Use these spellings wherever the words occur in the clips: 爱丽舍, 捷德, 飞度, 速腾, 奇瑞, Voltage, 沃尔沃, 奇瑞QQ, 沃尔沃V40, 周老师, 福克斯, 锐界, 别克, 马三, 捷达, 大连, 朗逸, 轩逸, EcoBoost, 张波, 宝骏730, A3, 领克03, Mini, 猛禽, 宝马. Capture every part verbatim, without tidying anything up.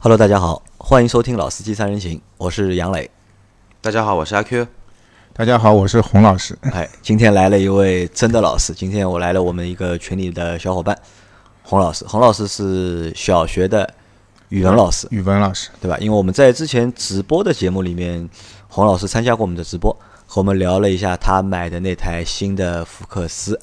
Hello， 大家好，欢迎收听《老司机三人行》，我是杨磊。大家好，我是阿 Q。大家好，我是洪老师。哎，今天来了一位真的老师，今天我来了我们一个群里的小伙伴，洪老师。洪老师是小学的语文老师，语文老师对吧？因为我们在之前直播的节目里面，洪老师参加过我们的直播，和我们聊了一下他买的那台新的福克斯。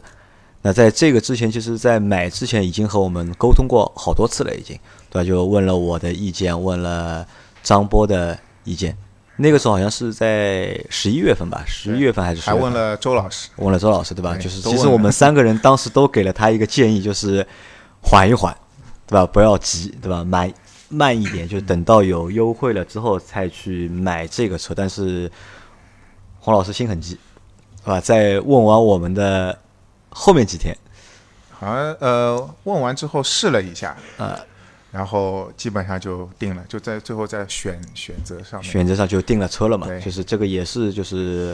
那在这个之前，其实在买之前已经和我们沟通过好多次了，已经。对，就问了我的意见，问了张波的意见。那个时候好像是在十一月份吧，十一月份还是十月份？还问了周老师，问了周老师，对吧？对，就是其实我们三个人当时都给了他一个建议，就是缓一缓，对吧？不要急，对吧？慢慢一点，就等到有优惠了之后才去买这个车。但是洪老师心很急，对吧？在问完我们的后面几天，好像呃问完之后试了一下，呃。然后基本上就定了，就在最后在选选择上面，选择上就定了车了嘛。就是这个也是就是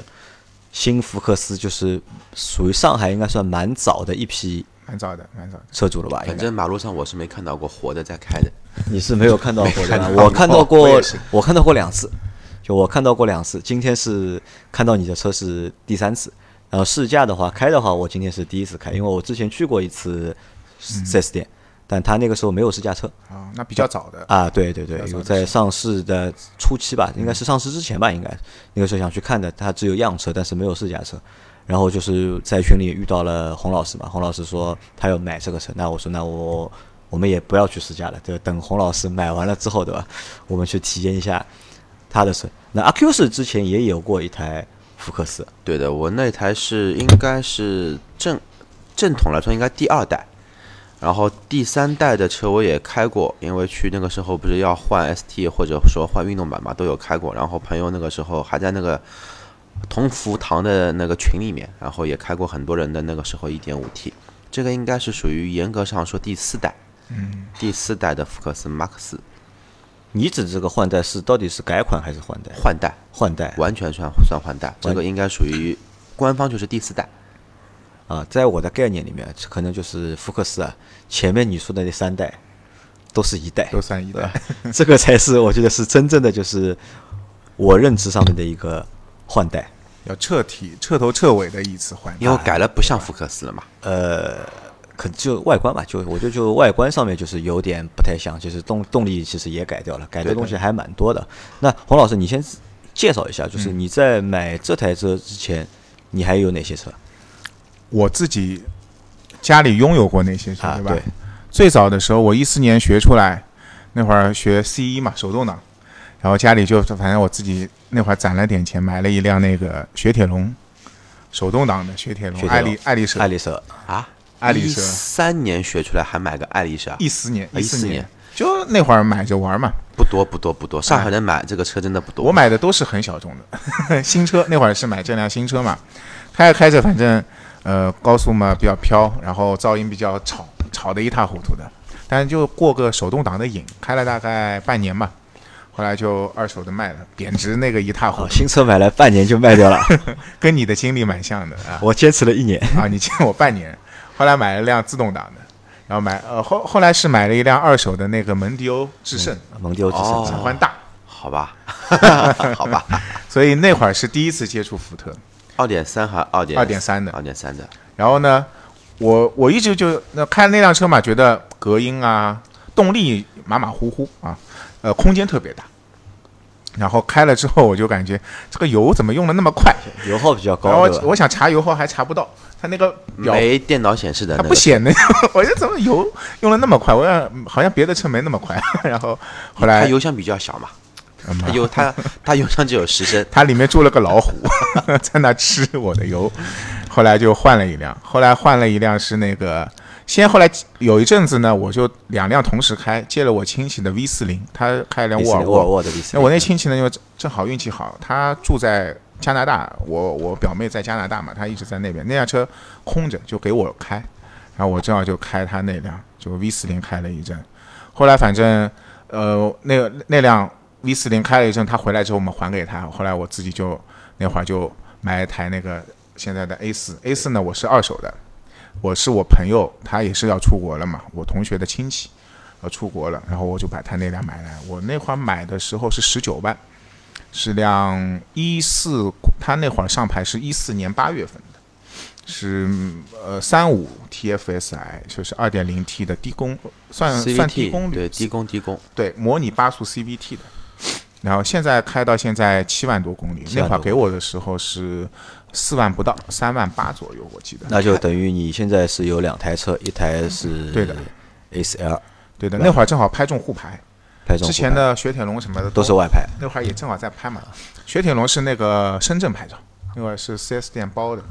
新福克斯，就是属于上海应该算蛮早的一批，蛮早的蛮早的车主了吧？反正马路上我是没看到过活的在开的，你是没有看到活的吗？我看到过、哦，我，我看到过两次，就我看到过两次。今天是看到你的车是第三次，然后试驾的话开的话，我今天是第一次开，因为我之前去过一次四 S店。嗯，但他那个时候没有试驾车啊、哦，那比较早的啊，对对对，有在上市的初期吧，应该是上市之前吧，应该那个时候想去看的，他只有样车，但是没有试驾车。然后就是在群里遇到了洪老师嘛，洪老师说他要买这个车，那我说那我我们也不要去试驾了，就等洪老师买完了之后，对吧？我们去体验一下他的车。那阿 Q 是之前也有过一台福克斯，对的，我那台是应该是正正统来说应该第二代。然后第三代的车我也开过，因为去那个时候不是要换 S T 或者说换运动版嘛，都有开过。然后朋友那个时候还在那个同福堂的那个群里面，然后也开过很多人的那个时候 一点五 T， 这个应该是属于严格上说第四代，嗯，第四代的福克斯 马克 四。你指这个换代是到底是改款还是换代？换代，换代，完全算算换代，这个应该属于官方就是第四代。啊，在我的概念里面，可能就是福克斯啊，前面你说的那三代都是一代，都算一代，这个才是我觉得是真正的就是我认知上面的一个换代，要彻底彻头彻尾的一次换代，因为改了不像福克斯了嘛。呃，可就外观吧，就我觉得就外观上面就是有点不太像，就是动动力其实也改掉了，改的东西还蛮多的。对对，那洪老师，你先介绍一下，就是你在买这台车之前，嗯、你还有哪些车？我自己家里拥有过那些车，对吧？啊、对，最早的时候，我一四年学出来，那会儿学 C 一嘛，手动挡，然后家里就反正我自己那会儿攒了点钱，买了一辆那个雪铁龙，手动挡的雪铁龙，爱丽爱丽舍，爱丽舍啊，爱丽舍。一三年学出来还买个爱丽舍，一四年一四年就那会儿买着玩嘛，不多不多不多，上海人买这个车真的不多。我买的都是很小众的呵呵新车，那会儿是买这辆新车嘛，开着开着反正。呃，高速嘛比较飘，然后噪音比较吵，吵得一塌糊涂的。但是就过个手动挡的瘾，开了大概半年吧，后来就二手的卖了，贬值那个一塌糊涂。哦、新车买了半年就卖掉了，跟你的经历蛮像的啊。我坚持了一年啊，你欠我半年。后来买了辆自动挡的，然后买呃后后来是买了一辆二手的那个蒙迪欧致胜，嗯、蒙迪欧致胜长宽大，好吧，好吧。所以那会儿是第一次接触福特。二点三还二点二点三的，二点三的。然后呢，我我一直就那开那辆车嘛，觉得隔音啊、动力马马虎虎啊，呃，空间特别大。然后开了之后，我就感觉这个油怎么用的那么快？油耗比较高。然后我想查油耗还查不到，它那个没电脑显示的、那个，它不显的。我说怎么油用的那么快？我想好像别的车没那么快。然后后来它油箱比较小嘛。它油它它油箱只有十升，它里面住了个老虎，在那吃我的油。后来就换了一辆，后来换了一辆是那个，先后来有一阵子呢，我就两辆同时开，借了我亲戚的 V 四十，他开一辆沃尔沃的 V 四零。那我那亲戚呢，因为正好运气好，他住在加拿大，我我表妹在加拿大嘛，他一直在那边，那辆车空着就给我开，然后我正好就开他那辆，就 V 四零 开了一阵。后来反正呃那那辆。V 四零 开了一阵，他回来之后我们还给他。后来我自己就那会儿就买一台那个现在的 A 四，A 四 呢我是二手的，我是我朋友，他也是要出国了嘛，我同学的亲戚，呃出国了，然后我就把他那辆买来。我那会儿买的时候是十九万，是辆一四，他那会儿上牌是一四年八月份的，是呃三五 T F S I， 就是二点零 T 的低功，算 C V T, 算低功率，对低功低功，对模拟八速 C V T 的。然后现在开到现在七万多公里，那会儿给我的时候是四万不到，三万八左右，我记得。那就等于你现在是有两台车，一台是对的 A 四 L， 对的，那会儿正好拍中沪牌，拍中之前的雪铁龙什么的 都, 都是外拍，那会儿也正好在拍嘛。雪铁龙是那个深圳牌照，那会儿是 四 S 店包的，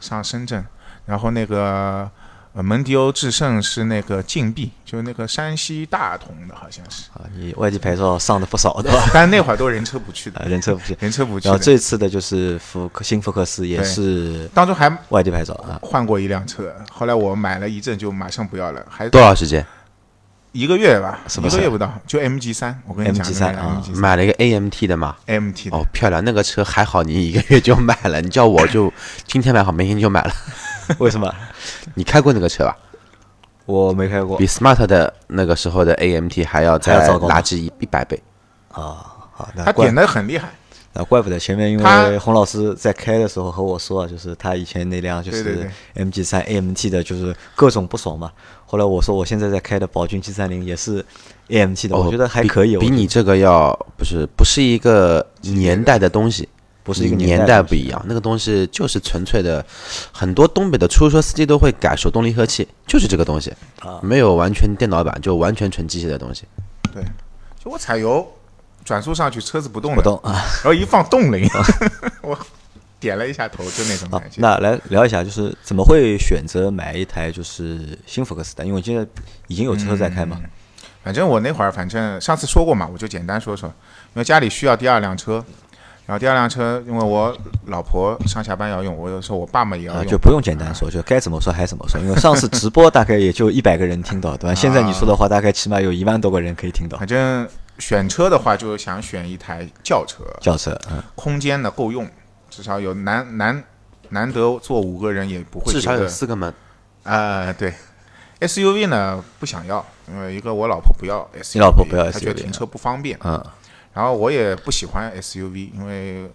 上深圳，然后那个。呃，蒙迪欧致胜是那个禁闭，就是那个山西大同的，好像是啊。你外地牌照上的不少的吧？但那会儿都人车不去的，啊、人车不去，人车不去。然后这次的就是福克新福克斯也是，当初还外地牌照啊，换过一辆车。后来我买了一阵就马上不要了，还多少时间？一个月吧，一个月不到，就 M G 三， 我跟你讲 M G 三 啊，买了一个 A M T 的嘛 ，A M T 的哦，漂亮，那个车还好，你一个月就买了，你叫我就今天买好，明天就买了。为什么？你开过那个车吧？我没开过，比 Smart 的那个时候的 A M T 还要再垃圾一百倍啊！好，他点的很厉害。那怪不得前面，因为洪老师在开的时候和我说，就是他以前那辆就是 M G 三 A M T 的，就是各种不爽嘛。后来我说我现在在开的宝骏七三零也是 A M T 的，我觉得还可以。比你这个要不是不是一个年代的东西。不是一个年 代, 年代不一样，那个东西就是纯粹的，很多东北的出租车司机都会改手动离合器，就是这个东西，没有完全电脑版，就完全纯机械的东西。对，就我踩油，转速上去，车子不动了，不动啊，然后一放动了，我点了一下头，就那种感觉。那来聊一下，就是怎么会选择买一台就是新福克斯的？因为现在已经有车在开嘛。嗯，反正我那会儿，反正上次说过嘛，我就简单说说，因为家里需要第二辆车。然后第二辆车，因为我老婆上下班要用，我有时候我爸妈也要用，啊，就不用简单说，就该怎么说还怎么说。因为上次直播大概也就一百个人听到，对吧？现在你说的话，大概起码有一万多个人可以听到。反正选车的话，就想选一台轿车，轿车，嗯，空间呢够用，至少有难难难得坐五个人也不会，至少有四个门。呃，对 ，S U V 呢不想要，因为一个我老婆不要 S U V， 你老婆不要 S U V， 她觉得停车不方便，嗯。然后我也不喜欢 S U V， 因为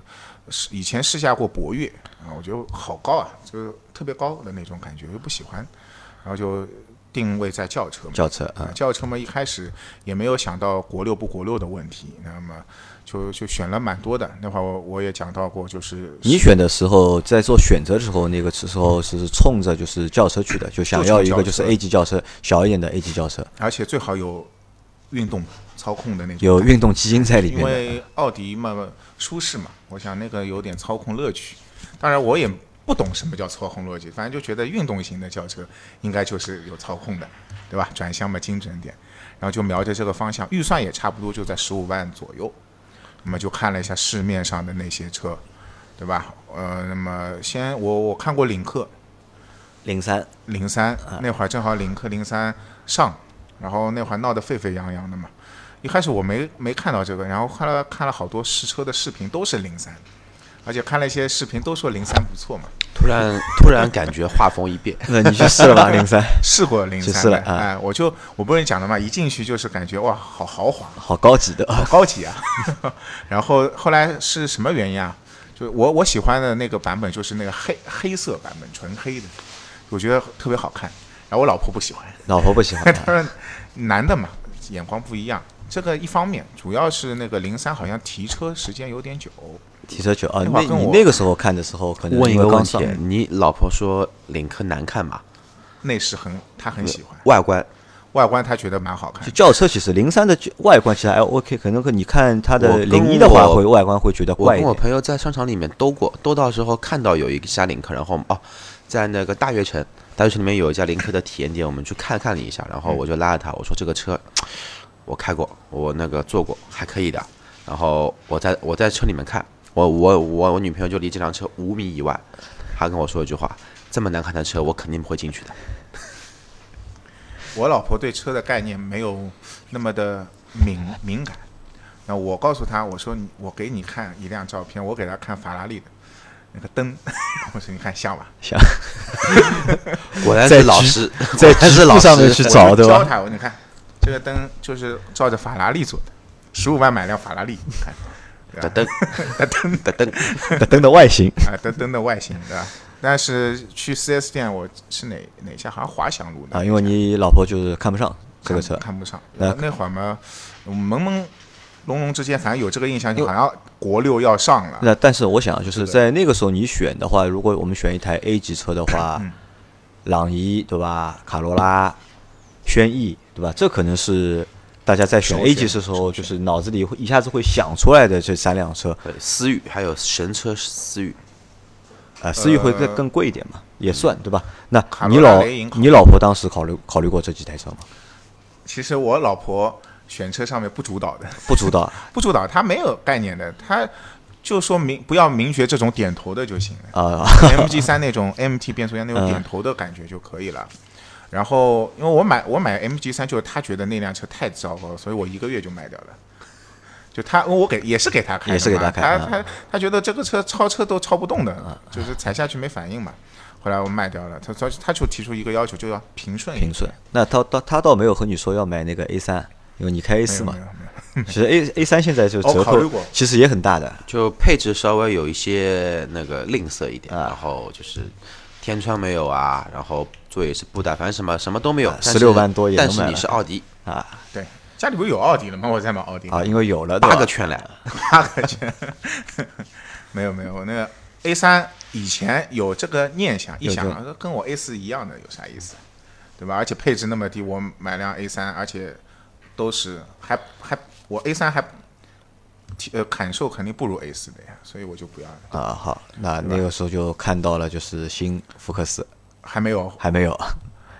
以前试下过博越啊，我觉得好高啊，就是特别高的那种感觉，又不喜欢。然后就定位在轿车嘛，轿车啊，轿车嘛，一开始也没有想到国六不国六的问题，那么就就选了蛮多的。那会儿我也讲到过，就是你选的时候，在做选择的时候，那个时候是冲着就是轿车去的，就想要一个就是 A 级轿车，小一点的 A 级轿车，而且最好有运动操控的那种，有运动基因在里面，因为奥迪嘛舒适嘛，我想那个有点操控乐趣。当然我也不懂什么叫操控乐趣，反正就觉得运动型的轿车应该就是有操控的，对吧？转向嘛精准点，然后就瞄着这个方向，预算也差不多就在十五万左右。那么就看了一下市面上的那些车，对吧？呃，那么先我我看过领克零三，零三那会儿正好领克零三上。然后那会儿闹得沸沸扬扬的嘛，一开始我没没看到这个，然后后来看了好多试车的视频，都是零三，而且看了一些视频都说零三不错嘛。突然突然感觉画风一变，那你去试了吧零三？试过零三，试了啊！哎，我就我不是讲的嘛，一进去就是感觉哇，好豪华，好高级的，好高级啊！然后后来是什么原因啊？就我我喜欢的那个版本就是那个黑黑色版本，纯黑的，我觉得特别好看。然后我老婆不喜欢，老婆不喜欢。他说男的嘛，眼光不一样。这个一方面，主要是那个零三好像提车时间有点久。提车久啊，那你那个时候看的时候，可能问一个问题，你老婆说领克难看嘛？内饰很，她很喜欢。外观，外观她觉得蛮好看。就轿车其实零三的外观其实还 OK， 可能你看它的零一的话，会外观会觉得怪一点。我跟我朋友在商场里面兜过，兜到时候看到有一家领克，然后哦，在那个大悦城。大学城里面有一家领克的体验店，我们去看看了一下，然后我就拉着他，我说这个车我开过，我那个坐过，还可以的。然后我在我在车里面看，我我我我女朋友就离这辆车五米以外，她跟我说一句话：这么难看的车，我肯定不会进去的。我老婆对车的概念没有那么的敏敏感，那我告诉她，我说我给你看一辆照片，我给她看法拉利的。那个灯，我说你看像吧？像，果然是老师，在知乎上面去找，对吧？教他，我你看，这个灯就是照着法拉利做的，十五万买辆法拉利，你看。的灯，的灯，的灯，的灯的外形啊，的灯的外形，对吧？但是去 四 S 店，我是哪哪家？好像华翔路啊，因为你老婆就是看不上这个车，看不上。那那会儿嘛，朦朦胧胧之间，反正有这个印象，就好像国六要上了。那但是我想，就是在那个时候你选的话，如果我们选一台 A 级车的话，朗逸对吧？卡罗拉、轩逸对吧？这可能是。大家在选 A 级的时候，就是脑子里会一下子会想出来的这三辆车，思域还有神车思域，啊、呃，思域会更更贵一点嘛，也算对吧？那你老你老婆当时考虑考虑过这几台车吗？其实我老婆选车上面不主导的，不主导，不主导，她没有概念的，她就说明不要名爵这种点头的就行了啊 ，M G 三 那种 M T 变速箱那种点头的感觉就可以了。嗯然后，因为我买我买 M G 三，就是他觉得那辆车太糟糕了，所以我一个月就卖掉了。就他，我给也是给他开的，也是给他开的。他他他觉得这个车超车都超不动的，啊、就是踩下去没反应嘛。后来我卖掉了，他他他就提出一个要求，就要平顺一点。平顺。那他他他倒没有和你说要买那个 A 三，因为你开 A 四嘛。其实 A A 三现在就折扣，其实也很大的，就配置稍微有一些那个吝啬一点，啊、然后就是。天窗没有啊，然后座椅是布的，反正什么什么都没有。十六万多也能买了，但是你是奥迪啊，对，家里不是有奥迪了吗？我才买奥迪啊，因为有了八个圈了，八个圈，没有没有，那个 A 三以前有这个念想，一想跟我 A 四一样的，有啥意思，对吧？而且配置那么低，我买辆 A 三，而且都是还还我 A 三还。呃，感受肯定不如 A 四的呀，所以我就不要了啊。好，那那个时候就看到了，就是新福克斯还没有，还没有。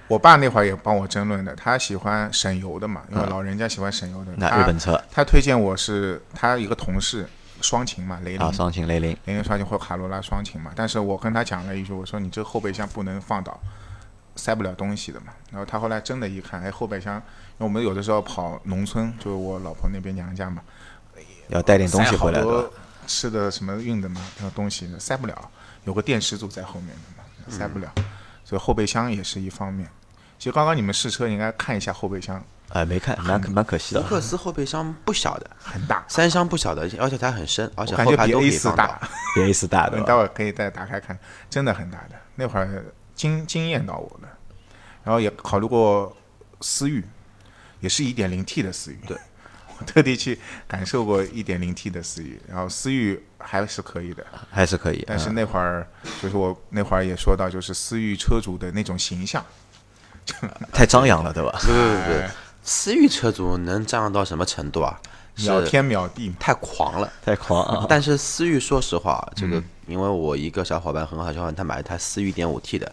我爸那会儿也帮我争论的，他喜欢省油的嘛，因为老人家喜欢省油的。嗯、那日本车，他推荐我是他一个同事双擎嘛，雷凌啊，双擎雷凌，雷凌双擎或卡罗拉双擎嘛。但是我跟他讲了一句，我说你这后备箱不能放倒，塞不了东西的嘛。然后他后来真的一看，哎，后备箱，因为我们有的时候跑农村，就是我老婆那边娘家嘛。要带点东西回来的，吃的什么运的嘛，那东西塞不了，有个电池组在后面的嘛，塞不了，嗯、所以后备箱也是一方面。其实刚刚你们试车应该看一下后备箱，哎、呃，没看，蛮蛮可惜的。福克斯后备箱不小的，很大，三厢不小的，而且它很深，而且后排都可以放到，感觉比 A 四 大，比 A 四 大的。你待会儿可以再打开看，真的很大的。那会儿惊惊艳到我了，然后也考虑过思域，也是 一点零 T 的思域，对。我特地去感受过 一点零 T 的思域，然后思域还是可以的，还是可以。但是那会儿、嗯、就是我那会儿也说到，就是思域车主的那种形象太张扬了，对吧？对对对，思域车主能张扬到什么程度啊？秒天秒地，太狂了，太狂啊！但是思域，说实话，这个因为我一个小伙伴很好，小伙伴他买了台思域 一点五 T 的，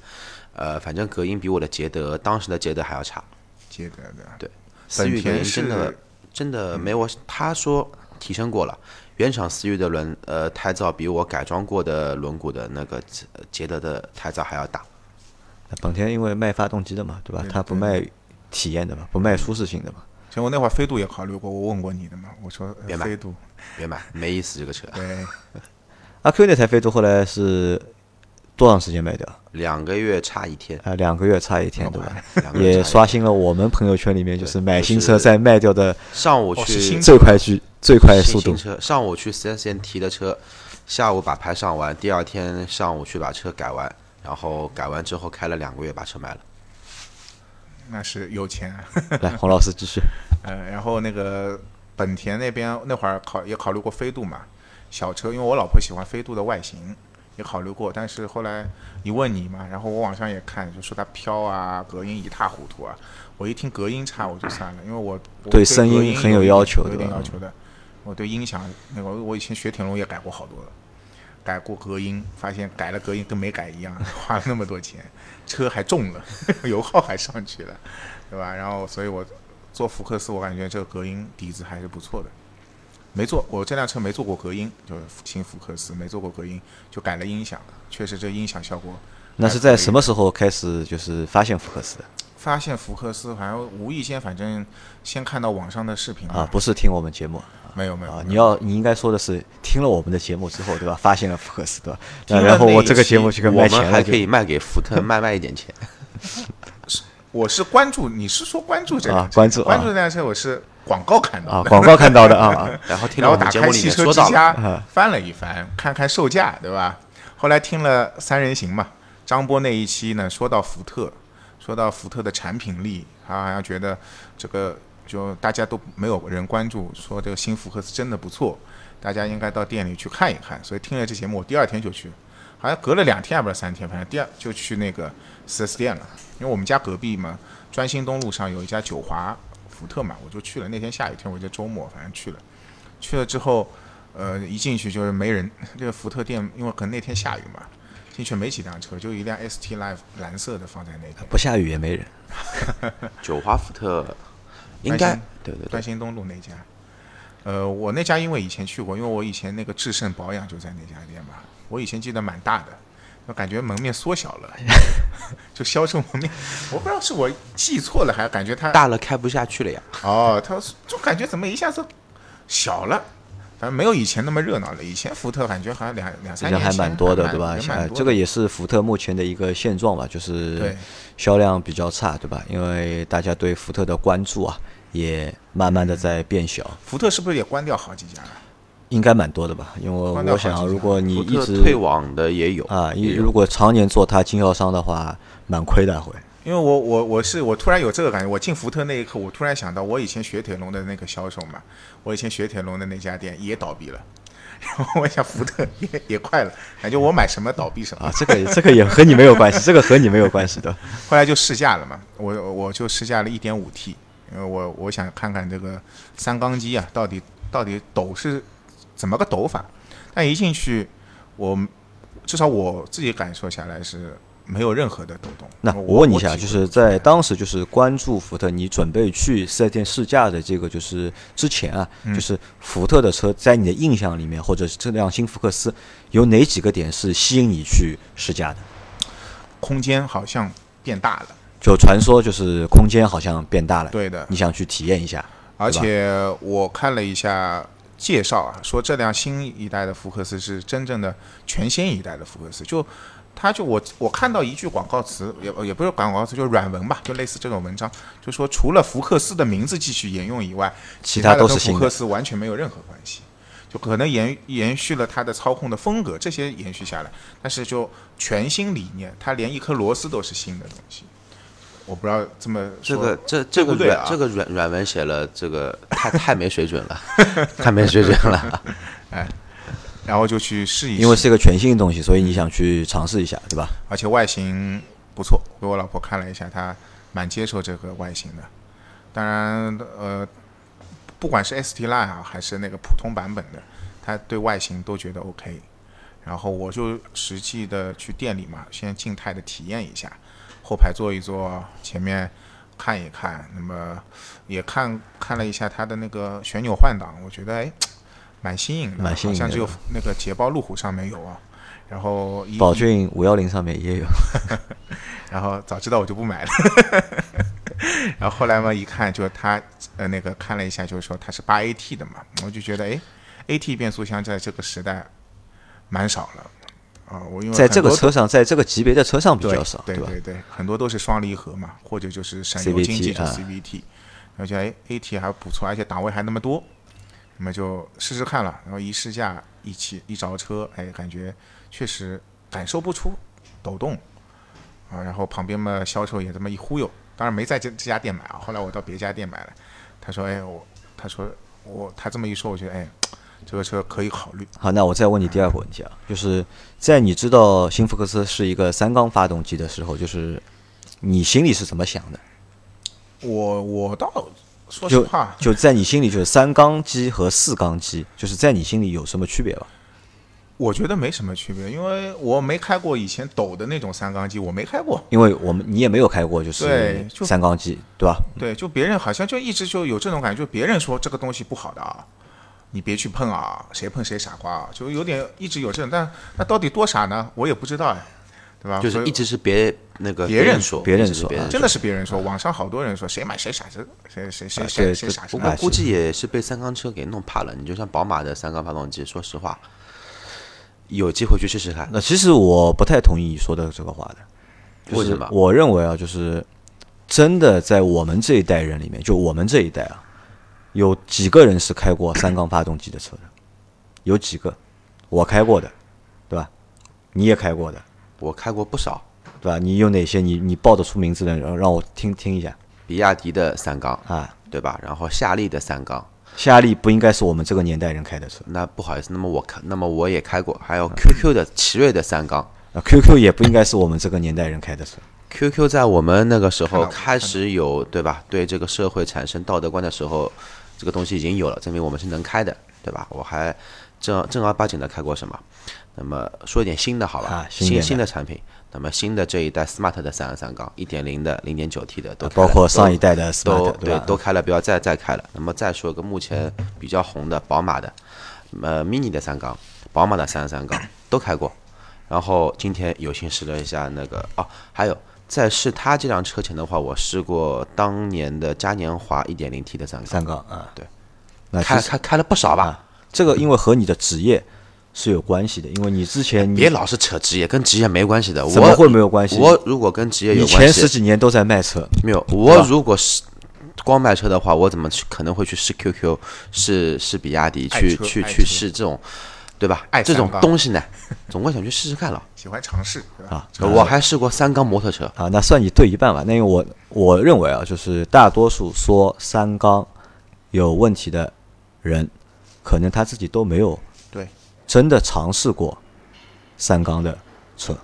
呃，反正隔音比我的捷德，当时的捷德还要差。捷德的，对，思域隔音真的。真的没我，他说提升过了，原厂思域的轮呃胎噪比我改装过的轮毂的那个捷德的胎噪还要大。本田因为卖发动机的嘛，对吧？对对对，他不卖体验的嘛，不卖舒适性的嘛。其实我那会儿飞度也考虑过，我问过你的嘛，我说、呃、别买飞度，别买，没意思这个车。对，阿 Q 那台飞度后来是多长时间卖掉？两个月差一天啊、呃，两个月差一天，对吧？也刷新了我们朋友圈里面就是买新车再卖掉的上午去最快去最快速度。上午去四 S店提的车，下午把牌上完，第二天上午去把车改完，然后改完之后开了两个月把车卖了。那是有钱啊！来，洪老师继续。呃，然后那个本田那边那会儿考也考虑过飞度嘛，小车，因为我老婆喜欢飞度的外形。也考虑过，但是后来一问你嘛，然后我网上也看，就说它飘啊，隔音一塌糊涂啊。我一听隔音差，我就算了，因为我, 我 对, 对声音很有要求的，有点要求的。我对音响那个，我以前学铁笼也改过好多了，改过隔音，发现改了隔音跟没改一样，花了那么多钱，车还重了，油耗还上去了，对吧？然后，所以我做福克斯，我感觉这个隔音底子还是不错的。没做，我这辆车没做过隔音，就是新福克斯没做过隔音，就改了音响，确实这音响效果。那是在什么时候开始就是发现福克斯的？发现福克斯好像无意间，反正先看到网上的视频啊，不是听我们节目，没有没有。啊、你要你应该说的是听了我们的节目之后，对吧？发现了福克斯，对吧？然后我这个节目去跟卖钱了，我们还可以卖给福特卖卖一点钱。我是关注，你是说关注这辆车、啊、关注、啊、关注这辆车，我是广告看到的、啊、广告看到的啊。然后听了我们节目里面说到了，然后打开汽车之家翻了一翻、啊、看看售价，对吧？后来听了三人行嘛，张波那一期呢，说到福特，说到福特的产品力，他好像觉得这个就大家都没有人关注，说这个新福克斯真的不错，大家应该到店里去看一看。所以听了这节目，我第二天就去，好像隔了两天还不是三天，反正第二就去那个 四 S 店了。因为我们家隔壁嘛，专兴东路上有一家九华福特嘛，我就去了。那天下雨天，我就周末反正去了。去了之后，呃，一进去就是没人。这个福特店，因为可能那天下雨嘛，进去没几辆车，就一辆 S T Line 蓝色的放在那边。不下雨也没人。九华福特应该对对对，专兴东路那家。呃，我那家因为以前去过，因为我以前那个智胜保养就在那家店嘛。我以前记得蛮大的。我感觉门面缩小了就销售门面，我不知道是我记错了，还感觉它大了开不下去了呀。哦，他就感觉怎么一下子小了，反正没有以前那么热闹了。以前福特感觉好像两两三年前还蛮多的，对吧？这个也是福特目前的一个现状吧，就是销量比较差，对吧？因为大家对福特的关注啊，也慢慢的在变小。嗯、福特是不是也关掉好几家了？应该蛮多的吧，因为我想如果你一直退网的也有啊，如果常年做它经销商的话蛮亏的会。因为我我我是我突然有这个感觉，我进福特那一刻我突然想到我以前雪铁龙的那个销售嘛，我以前雪铁龙的那家店也倒闭了，然后我想福特也也快了，感觉我买什么倒闭什么啊，这个这个也和你没有关系这个和你没有关系的。后来就试驾了嘛，我我就试驾了 一点五 T， 因为我我想看看这个三缸机啊到底到底抖是怎么个抖法？但一进去，我至少我自己感受下来是没有任何的抖动。那我问你一下，就是在当时就是关注福特，你准备去四 S店试驾的这个就是之前啊，嗯、就是福特的车在你的印象里面，或者是这辆新福克斯有哪几个点是吸引你去试驾的？空间好像变大了，就传说就是空间好像变大了，对的，你想去体验一下。而且我看了一下介绍啊，说这辆新一代的福克斯是真正的全新一代的福克斯，就他就我我看到一句广告词，也也不是广告词，就软文吧，就类似这种文章，就说除了福克斯的名字继续沿用以外，其他的跟福克斯完全没有任何关系，就可能延延续了它的操控的风格，这些延续下来，但是就全新理念，它连一颗螺丝都是新的东西。我不知道这么这个这这个软这个软软文写了，这个太太没水准了，太没水准了，哎，然后就去试一试，因为是一个全新的东西，所以你想去尝试一下，对吧？而且外形不错，给我老婆看了一下，她蛮接受这个外形的。当然，呃，不管是 S T Line 啊，还是那个普通版本的，她对外形都觉得 OK。然后我就实际的去店里嘛，先静态的体验一下。后排坐一坐，前面看一看，那么也看看了一下它的那个旋钮换挡，我觉得哎，蛮新颖的，好像只有那个捷豹路虎上面有啊，然后宝骏五一零上面也有，然后早知道我就不买了，然后后来嘛一看就它呃那个看了一下，就是说它是八 AT 的嘛，我就觉得哎 ，AT 变速箱在这个时代蛮少了。啊、哦，我因为在这个车上，在这个级别的车上比较少，对对 对, 对，很多都是双离合嘛，或者就是省油经济的 C V T， 而且、啊、A T 还不错，而且档位还那么多，那么就试试看了。然后一试驾，一起一着车，哎，感觉确实感受不出抖动啊。然后旁边嘛，销售也这么一忽悠，当然没在这这家店买啊，后来我到别家店买了。他说，哎，我他说我他这么一说，我觉得哎。这个车可以考虑。好，那我再问你第二个问题啊，就是在你知道新福克斯是一个三缸发动机的时候，就是你心里是怎么想的？我我倒说实话就，就在你心里，就是三缸机和四缸机，就是在你心里有什么区别吧？我觉得没什么区别，因为我没开过以前抖的那种三缸机，我没开过。因为我们你也没有开过，就是三缸机， 对, 对吧？对，就别人好像就一直就有这种感觉，就别人说这个东西不好的啊。你别去碰啊，谁碰谁傻瓜啊，就有点一直有这种，但那到底多傻呢？我也不知道哎，对吧？就是一直是别那个别人说，别人说，真的是别人说，网上好多人说谁买谁傻子，谁谁谁谁谁傻子。不过估计也是被三缸车给弄怕了。你就像宝马的三缸发动机，说实话，有机会去试试看。那其实我不太同意你说的这个话的，就是我认为啊，就是真的在我们这一代人里面，就我们这一代啊，有几个人是开过三缸发动机的车的？有几个？我开过的，对吧？你也开过的，我开过不少，对吧？你有哪些你你报得出名字的？让我听听一下。比亚迪的三缸啊，对吧？然后夏利的三缸。夏利不应该是我们这个年代人开的车，那不好意思，那么我那么我也开过，还有 Q Q 的奇瑞的三缸、啊、Q Q 也不应该是我们这个年代人开的车。Q Q 在我们那个时候开始有，对吧？对这个社会产生道德观的时候，这个东西已经有了，证明我们是能开的，对吧？我还正正儿八经的开过什么？那么说一点新的好吧，啊、新, 新新的产品。那么新的这一代 Smart 的三十三缸、一点零的、零点九 T 的都开了，包括上一代的 Smart 都对都开了，不要再再开了。那么再说一个目前比较红的宝马的，呃 Mini 的三缸、宝马的三十三缸都开过。然后今天有幸试了一下那个哦，还有在试它这辆车前的话，我试过当年的嘉年华一点零 T 的三缸。三缸啊，对，那开开开了不少吧、啊？这个因为和你的职业是有关系的，因为你之前你别老是扯职业，跟职业没关系的。怎么会没有关系？我如果跟职业有关系，你前十几年都在卖车，没有。我如果是光卖车的话，我怎么去可能会去试 Q Q， 试试比亚迪，去去去试这种，对吧？这种东西呢，总归想去试试看了。喜欢尝试，对吧？啊，我还试过三缸摩托车啊，那算你对一半吧。那因为我我认为啊，就是大多数说三缸有问题的人，可能他自己都没有对。真的尝试过三缸的车，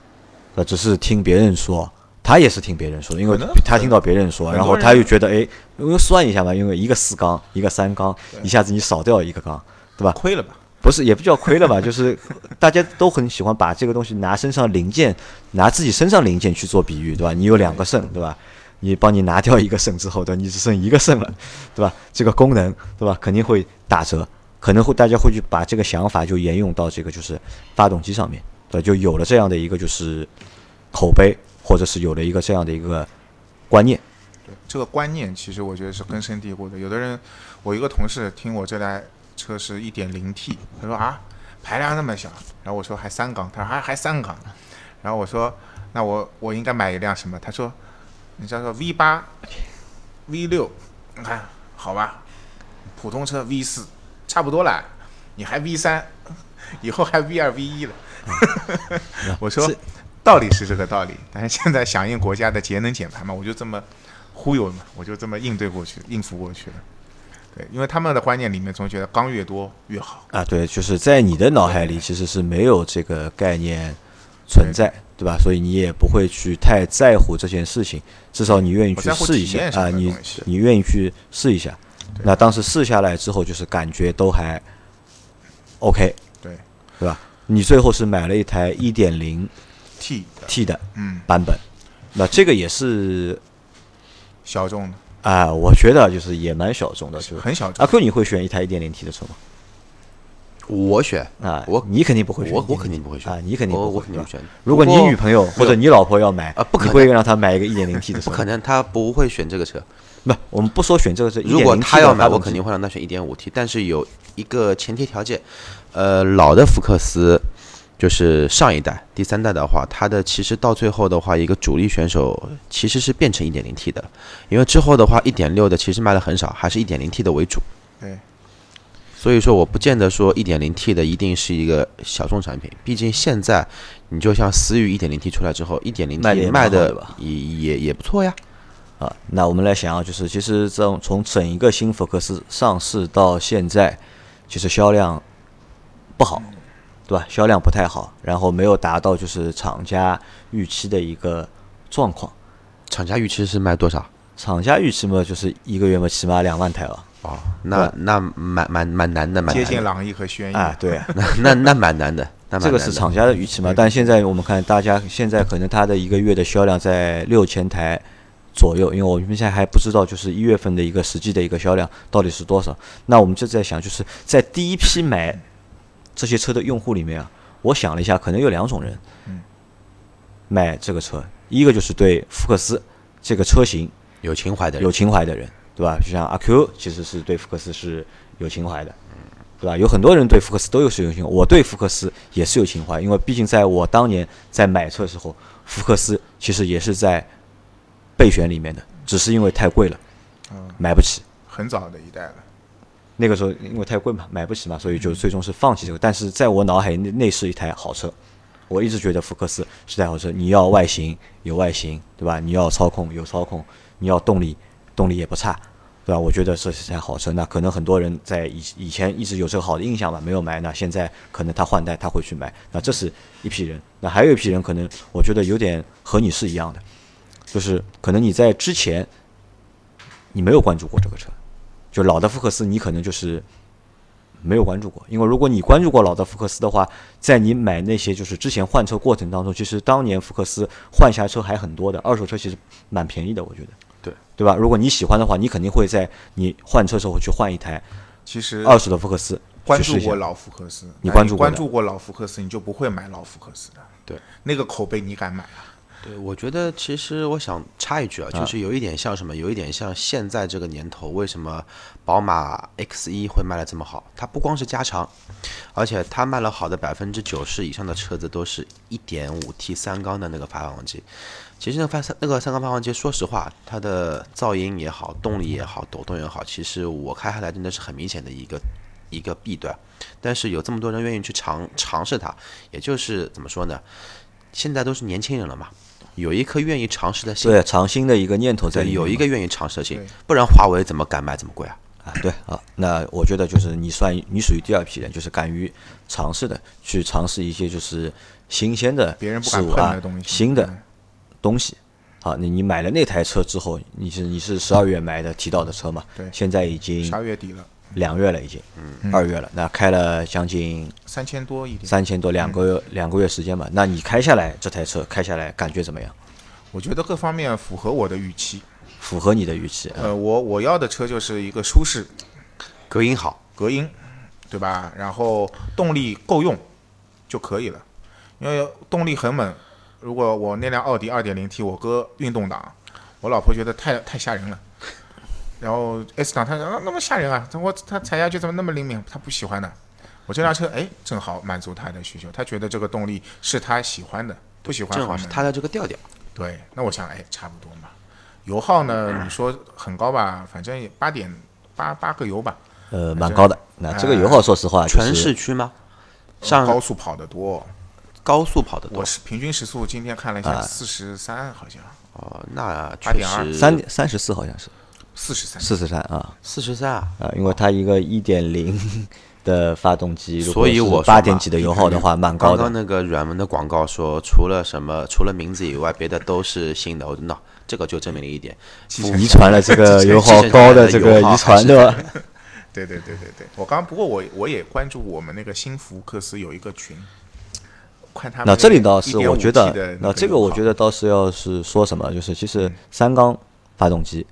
那只是听别人说，他也是听别人说，因为他听到别人说，然后他又觉得，哎，我算一下吧，因为一个四缸，一个三缸，一下子你少掉一个缸，对吧？亏了吧？不是，也不叫亏了吧，就是大家都很喜欢把这个东西拿身上零件，拿自己身上零件去做比喻，对吧？你有两个肾，对吧？你帮你拿掉一个肾之后，对，你只剩一个肾了，对吧？这个功能，对吧？肯定会打折。可能会大家会去把这个想法就沿用到这个就是发动机上面，对，就有了这样的一个就是口碑，或者是有了一个这样的一个观念。对，这个观念其实我觉得是根深蒂固的。有的人，我一个同事听我这台车是一点零 T， 他说啊排量那么小，然后我说还三缸，他说还还三缸，然后我说那我我应该买一辆什么？他说你知道说 V 八、V 六，你看好吧，普通车 V 四。差不多了，你还 V 三，以后还 V 二 V 一了。我说道理是这个道理，但是现在响应国家的节能减排嘛，我就这么忽悠嘛，我就这么应对过去，应付过去了。对，因为他们的观念里面总觉得缸越多越好啊。对，就是在你的脑海里其实是没有这个概念存在，对吧？所以你也不会去太在乎这件事情，至少你愿意去试一下啊，你你愿意去试一下。那当时试下来之后，就是感觉都还 OK， 对，对吧？你最后是买了一台 一点零 T T 的版本，那这个也是小众的啊，我觉得就是也蛮小众的，就是很小众。阿 Q， 你会选一台 一点零 T 的车吗？我选啊，我你肯定不会选，我我肯定不会选啊，你肯定我肯定不选。如果你女朋友或者你老婆要买啊，不可能会让她买一个 一点零 T 的车，不可能，她不会选这个车。不，我们不说选这个车。如果他要买，我肯定会让他选 一点五 T， 但是有一个前提条件，呃，老的福克斯就是上一代、第三代的话，它的其实到最后的话，一个主力选手其实是变成 一点零 T 的，因为之后的话 一点六 的其实卖的很少，还是 一点零 T 的为主。对，所以说我不见得说 一点零 T 的一定是一个小众产品，毕竟现在你就像思域 一点零 T 出来之后 ，一点零 T 卖的也也也不错呀。啊，那我们来想啊，就是其实从从整一个新福克斯上市到现在，其实销量不好，对吧？销量不太好，然后没有达到就是厂家预期的一个状况。厂家预期是卖多少？厂家预期嘛，就是一个月嘛，起码两万台了。哦，那那蛮蛮蛮难的，蛮难的接近朗逸和轩逸啊，对啊，那那那蛮难的。这个是厂家的预期嘛？但现在我们看，大家现在可能它的一个月的销量在六千台。左右，因为我们现在还不知道，就是一月份的一个实际的一个销量到底是多少。那我们就在想，就是在第一批买这些车的用户里面啊，我想了一下，可能有两种人买这个车，一个就是对福克斯这个车型有情怀的人，有情怀的人，对吧？就像阿 Q 其实是对福克斯是有情怀的，对吧？有很多人对福克斯都有是有情怀，我对福克斯也是有情怀，因为毕竟在我当年在买车的时候，福克斯其实也是在备选里面的只是因为太贵了，买不起。很早的一代了，那个时候因为太贵嘛，买不起嘛，所以就最终是放弃这个。但是在我脑海内内是一台好车，我一直觉得福克斯是台好车。你要外形有外形，对吧？你要操控有操控，你要动力动力也不差，对吧？我觉得这是台好车。那可能很多人在以以前一直有这个好的印象嘛，没有买。那现在可能他换代他会去买，那这是一批人。那还有一批人可能我觉得有点和你是一样的，就是可能你在之前你没有关注过这个车，就老的福克斯你可能就是没有关注过。因为如果你关注过老的福克斯的话，在你买那些就是之前换车过程当中，其实当年福克斯换下车还很多的，二手车其实蛮便宜的，我觉得。对，对吧？如果你喜欢的话，你肯定会在你换车时候去换一台其实二手的福克斯。关注过老福克斯，你关注过关注过老福克斯，你就不会买老福克斯的。对，那个口碑你敢买啊？对，我觉得其实我想插一句啊，就是有一点像什么，有一点像现在这个年头，为什么宝马 X 一 会卖得这么好？它不光是加长，而且它卖了好的百分之九十以上的车子都是 一点五 T 三缸的那个发动机。其实那个那个三缸发动机，说实话，它的噪音也好，动力也好，抖动也好，其实我开下来真的是很明显的一个一个弊端。但是有这么多人愿意去尝尝试它，也就是怎么说呢？现在都是年轻人了嘛。有一颗愿意尝试的心，对，尝新的一个念头在里面，有一个愿意尝试的心，不然华为怎么敢卖这么贵啊？啊，对啊，那我觉得就是你算你属于第二批人，就是敢于尝试的，去尝试一些就是新鲜的、别人不敢碰的东西、新的东西。好，你你买了那台车之后，你是你是十二月买的提到的车嘛？对，现在已经十二月底了，两月了已经，嗯，二月了，那开了将近三千多一点，三千多两个月、嗯、两个月时间吧。那你开下来这台车开下来感觉怎么样？我觉得各方面符合我的预期，符合你的预期。呃，我我要的车就是一个舒适，隔音好，隔音，对吧？然后动力够用就可以了，因为动力很猛。如果我那辆奥迪 二点零 T 我搁运动档，我老婆觉得太太吓人了。然后 S 档他说、啊、那么吓人啊，我他踩下去怎么那么灵敏，他不喜欢的。我这辆车哎，正好满足他的需求，他觉得这个动力是他喜欢的，不喜欢正好是他的这个调调。对，那我想哎，差不多嘛。油耗呢，你说很高吧，反正八点八八个油吧，呃，蛮高的。那这个油耗说实话、就是呃，全市区吗？上、呃、高速跑得多。高速跑得多，我是平均时速今天看了一下，四十三好像。哦，那八点二三三十四好像是。四十三，四十三啊，四十三啊，因为它一个一点零的发动机，所以我八点几的油耗的话，蛮高的。刚刚那个软文的广告说，除了什么，除了名字以外，别的都是新的。我那这个就证明了一点，遗传了这个油耗高的这个遗传，对吧？对对对对对，我刚不过我我也关注我们那个新福克斯有一个群。那这里倒是我觉得，那这个我觉得倒是要是说什么，就是其实三缸发动机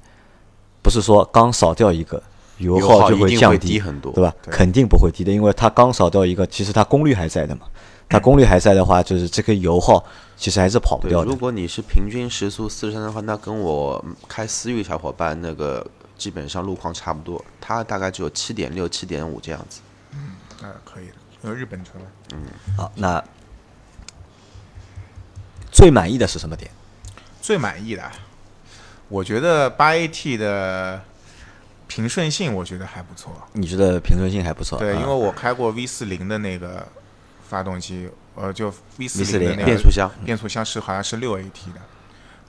不是说缸少掉一个油耗就会降低很多，对吧？肯定不会低的，因为它缸少掉一个，其实它功率还在的嘛。它功率还在的话，就是这个油耗其实还是跑不掉的。如果你是平均时速四十三的话，那跟我开思域小伙伴那个基本上路况差不多，它大概只有七点六、七点五这样子。嗯，那可以的，有日本车了。嗯，好，那。最满意的是什么点？最满意的，我觉得 八 A T 的平顺性我觉得还不错。你觉得平顺性还不错？对，因为我开过 V 四十 的那个发动机，呃，就 V 四十 的那个变速箱，变速箱是好像是 六 A T 的，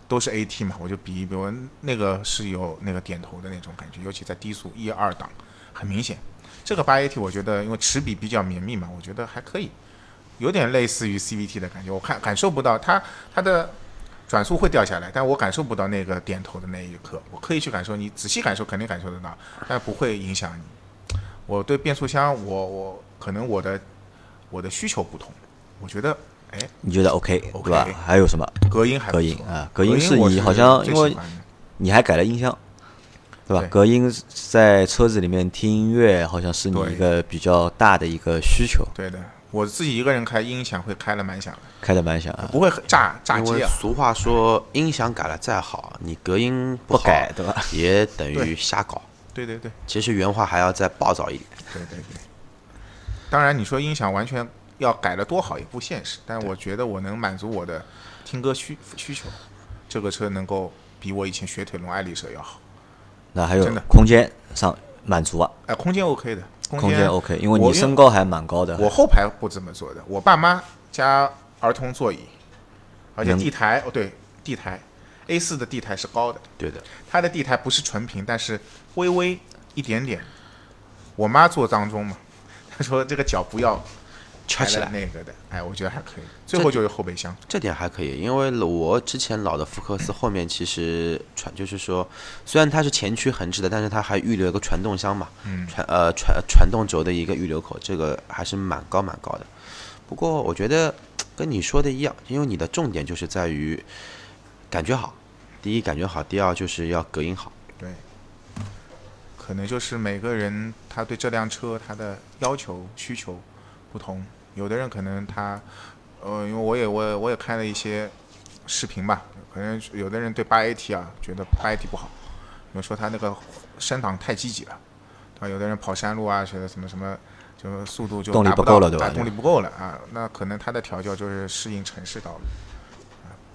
都是 A T 嘛，我就比一比，我那个是有那个点头的那种感觉，尤其在低速一二档很明显。这个 八 A T 我觉得因为齿比比较绵密嘛，我觉得还可以。有点类似于 C V T 的感觉，我看感受不到它它的转速会掉下来，但我感受不到那个点头的那一刻，我可以去感受，你仔细感受肯定感受得到，但不会影响你。我对变速箱，我我可能我的我的需求不同，我觉得哎，你觉得 OK, OK 对吧？还有什么？隔音还不错，隔音啊，隔音是你好像因为你还改了音箱，对吧？对，隔音在车子里面听音乐好像是你一个比较大的一个需求。对的。我自己一个人开音响会开得蛮响的，开得蛮响啊，不会炸炸机啊。俗话说，音响改了再好，你隔音不好改，对吧？也等于瞎搞。对对对，其实原话还要再暴躁一点。对对对。当然，你说音响完全要改得多好也不现实，但我觉得我能满足我的听歌需需求，这个车能够比我以前雪铁龙爱丽舍要好。那还有空间上满足啊？哎，空间 OK 的，空间, 空间 OK， 因为你身高还蛮高的。我, 我后排不这么坐的，我爸妈加儿童座椅，而且地台、嗯、哦对，地台 A 四 的地台是高的，对的，它的地台不是纯平，但是微微一点点。我妈坐当中嘛，她说这个脚不要翘起来那个的，哎，我觉得还可以。最后就是后备箱，这点还可以，因为我之前老的福克斯后面其实传就是说，虽然它是前驱横置的，但是它还预留一个传动箱嘛，嗯、传呃传传动轴的一个预留口，这个还是蛮高蛮高的。不过我觉得跟你说的一样，因为你的重点就是在于感觉好，第一感觉好，第二就是要隔音好。对，可能就是每个人他对这辆车他的要求需求不同。有的人可能他，呃，因为我也我我也看了一些视频吧，可能有的人对八 A T啊觉得八 A T不好，有说他那个升档太积极了，对吧？有的人跑山路啊，觉得什么什么，就速度就动力不够了，对吧？动力不够了啊，那可能他的调教就是适应城市道路。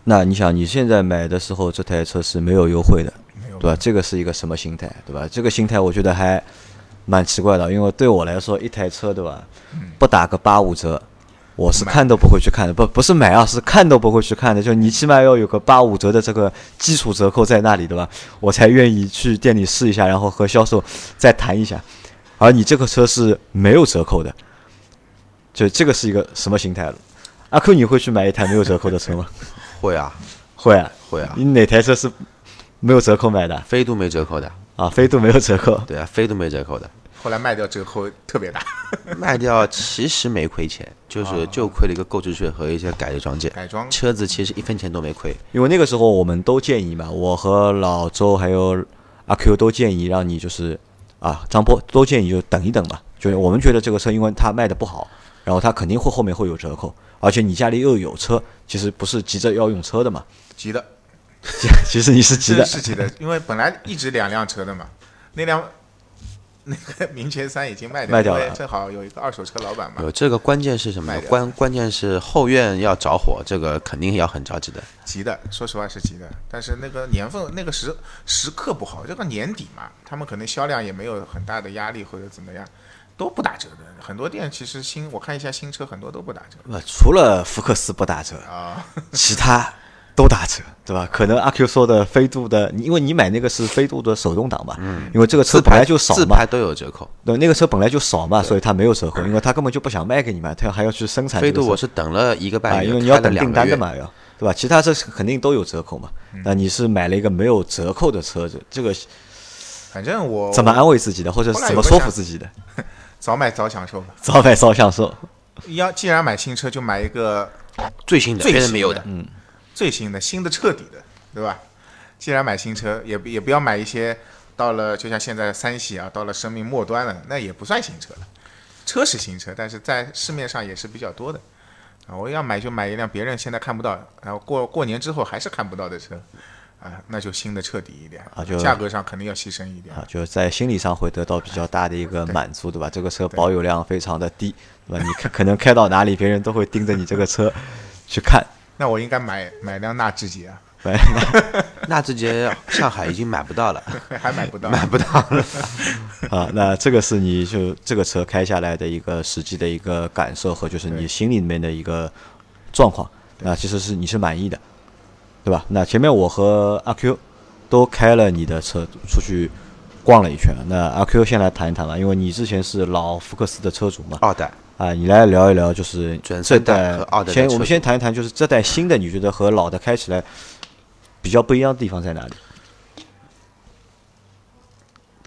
那你想，你现在买的时候这台车是没有优惠的，对吧？这个是一个什么心态，对吧？这个心态我觉得还蛮奇怪的，因为对我来说，一台车对吧，不打个八五折，我是看都不会去看的，不不是买啊，是看都不会去看的。就你起码要有个八五折的这个基础折扣在那里，对吧？我才愿意去店里试一下，然后和销售再谈一下。而你这个车是没有折扣的，就这个是一个什么心态了？阿 Q， 你会去买一台没有折扣的车吗？会啊，会啊，会啊。你哪台车是没有折扣买的？飞度没折扣的。啊，飞度没有折扣。对啊，飞度没折扣的。后来卖掉折扣特别大。卖掉其实没亏钱，就是就亏了一个购置税和一些改的装件。改装车子其实一分钱都没亏。因为那个时候我们都建议嘛，我和老周还有阿 Q 都建议让你就是啊，张波都建议就等一等吧。就是我们觉得这个车因为它卖的不好，然后它肯定会后面会有折扣，而且你家里又有车，其实不是急着要用车的嘛。急的。其实你是急的，是急的，因为本来一直两辆车的嘛，那辆那个名爵三已经卖掉了，卖掉了，正好有一个二手车老板嘛。有这个关键是什么？关关键是后院要着火，这个肯定要很着急的。急的，说实话是急的，但是那个年份那个时时刻不好，这个年底嘛，他们可能销量也没有很大的压力或者怎么样。都不打折的，很多店其实新，我看一下新车很多都不打折。除了福克斯不打折啊，其他。都打折，对吧？可能阿 Q 说的飞度的，因为你买那个是飞度的手动挡吧，嗯，因为这个车本来就少嘛，自排都有折扣。对，那个车本来就少嘛，所以他没有折扣，因为他根本就不想卖给你嘛，他还要去生产。飞度我是等了一个半月，啊，因为你要等订单的嘛，要对吧？其他车肯定都有折扣嘛，嗯，那你是买了一个没有折扣的车子，这个反正我怎么安慰自己的，或者怎么说服自己的？早买早享受吧，早买早享受。要既然买新车，就买一个最新的，最新的没有的，嗯。最新的新的彻底的，对吧？既然买新车，也也不要买一些到了就像现在三系啊，到了生命末端了，那也不算新车了。车是新车，但是在市面上也是比较多的啊。我要买就买一辆别人现在看不到，然后过过年之后还是看不到的车啊，那就新的彻底一点啊，就价格上肯定要牺牲一点啊，就在心理上会得到比较大的一个满足，对吧？这个车保有量非常的低，对吧？你可能开到哪里，别人都会盯着你这个车去看。那我应该买买辆纳智捷啊，纳智捷上海已经买不到了，还买不到，买不到了啊。那这个是你就这个车开下来的一个实际的一个感受和就是你心里面的一个状况，那其实是你是满意的，对吧？那前面我和阿 Q 都开了你的车出去逛了一圈，那阿 Q 先来谈一谈吧，因为你之前是老福克斯的车主嘛，二代。啊，你来聊一聊，就是这代先，我们先谈一谈，就是这代新的，你觉得和老的开起来比较不一样的地方在哪里？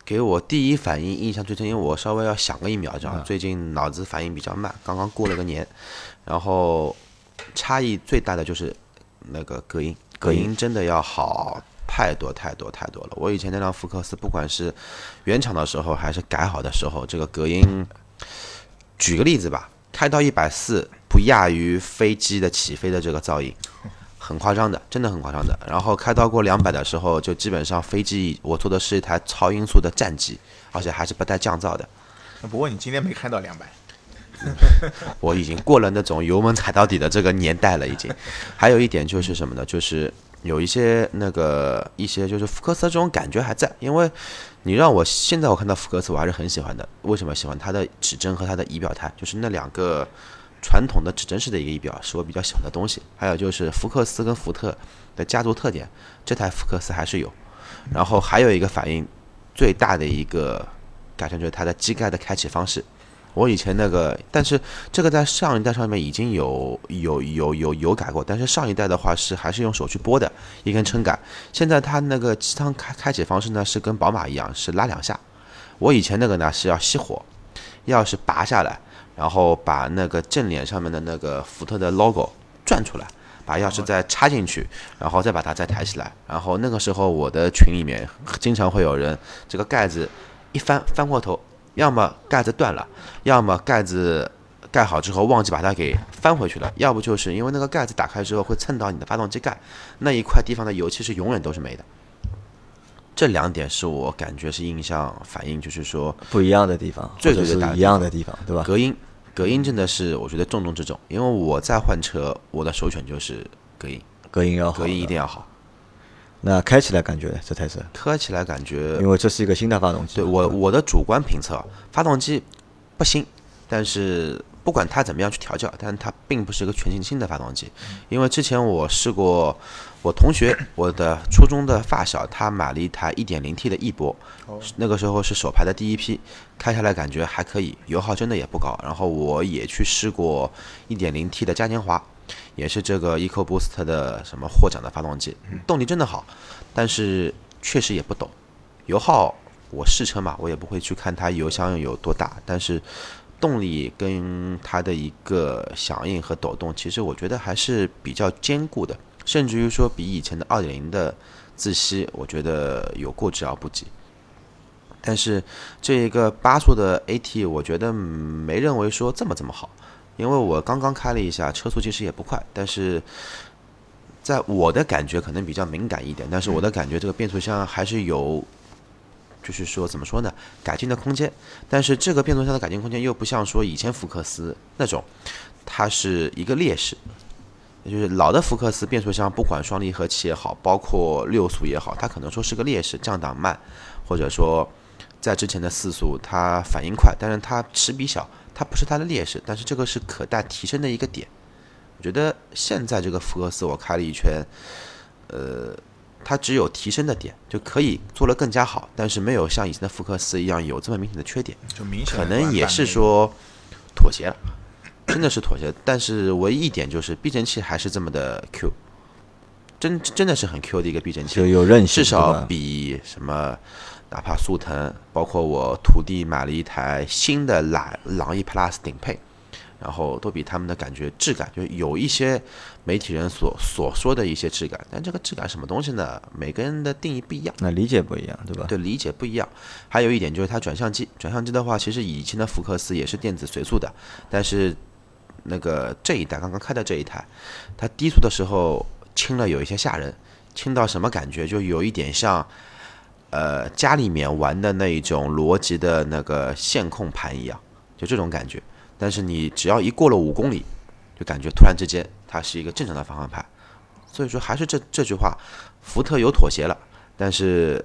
给我第一反应印象最深，因为我稍微要想个一秒钟，嗯，最近脑子反应比较慢，刚刚过了个年，然后差异最大的就是那个隔音，隔音真的要好太多太多太多了。我以前那辆福克斯，不管是原厂的时候还是改好的时候，这个隔音。举个例子吧，开到一百四不亚于飞机的起飞的这个噪音，很夸张的，真的很夸张的。然后开到过两百的时候，就基本上飞机，我坐的是一台超音速的战机，而且还是不带降噪的。不过你今天没开到两百，我已经过了那种油门踩到底的这个年代了，已经。还有一点就是什么呢？就是有一些那个一些就是福克斯这种感觉还在，因为你让我现在我看到福克斯我还是很喜欢的。为什么喜欢？它的指针和它的仪表台，就是那两个传统的指针式的一个仪表是我比较喜欢的东西。还有就是福克斯跟福特的家族特点，这台福克斯还是有。然后还有一个反应最大的一个改善就是它的机盖的开启方式。我以前那个，但是这个在上一代上面已经有有有有有改过，但是上一代的话是还是用手去拨的一根撑杆，现在它那个机舱开开启方式呢是跟宝马一样是拉两下，我以前那个呢是要熄火，要是拔下来，然后把那个正脸上面的那个福特的 logo 转出来，把钥匙再插进去，然后再把它再抬起来，然后那个时候我的群里面经常会有人这个盖子一翻翻过头。要么盖子断了，要么盖子盖好之后忘记把它给翻回去了，要不就是因为那个盖子打开之后会蹭到你的发动机盖，那一块地方的油漆是永远都是没的。这两点是我感觉是印象反应，就是说不一样的地方，最最是一样的地方，对吧？隔音，隔音真的是我觉得重中之重，因为我在换车，我的首选就是隔音，隔音要好，隔音一定要好。那开起来感觉这台车开起来感觉，因为这是一个新的发动机，对我我的主观评测，发动机不新，但是不管它怎么样去调教，但它并不是一个全新的发动机。因为之前我试过，我同学，我的初中的发小，他买了一台 一点零 T 的翼博，那个时候是首排的第一批，开下来感觉还可以，油耗真的也不高。然后我也去试过 一点零 T 的嘉年华，也是这个 EcoBoost 的什么获奖的发动机，动力真的好，但是确实也不懂油耗。我试车嘛，我也不会去看它油箱有多大，但是动力跟它的一个响应和抖动，其实我觉得还是比较坚固的，甚至于说比以前的 二点零 的自吸，我觉得有过之而不及。但是这一个八速的 A T， 我觉得没认为说这么这么好。因为我刚刚开了一下，车速其实也不快，但是在我的感觉可能比较敏感一点，但是我的感觉这个变速箱还是有，就是说怎么说呢，改进的空间。但是这个变速箱的改进空间又不像说以前福克斯那种，它是一个劣势，就是老的福克斯变速箱不管双离合器也好，包括六速也好，它可能说是个劣势，降档慢，或者说在之前的四速它反应快，但是它齿比小，它不是它的劣势，但是这个是可待提升的一个点。我觉得现在这个福克斯我开了一圈，呃，它只有提升的点，就可以做得更加好，但是没有像以前的福克斯一样有这么明显的缺点，就明显可能也是说妥协了，真的是妥协。但是唯一一点就是避震器还是这么的 Q， 真真的是很 Q 的一个避震器，就有韧性，至少比什么。哪怕速腾，包括我徒弟买了一台新的朗朗逸 Plus 顶配，然后都比他们的感觉质感，就有一些媒体人所所说的一些质感，但这个质感什么东西呢？每个人的定义不一样，那理解不一样，对吧？对，理解不一样。还有一点就是它转向机，转向机的话，其实以前的福克斯也是电子随速的，但是那个这一代刚刚开的这一台，它低速的时候轻了有一些吓人，轻到什么感觉？就有一点像。呃，家里面玩的那一种逻辑的那个线控盘一样，就这种感觉。但是你只要一过了五公里，就感觉突然之间它是一个正常的方向盘。所以说还是这这句话，福特有妥协了，但是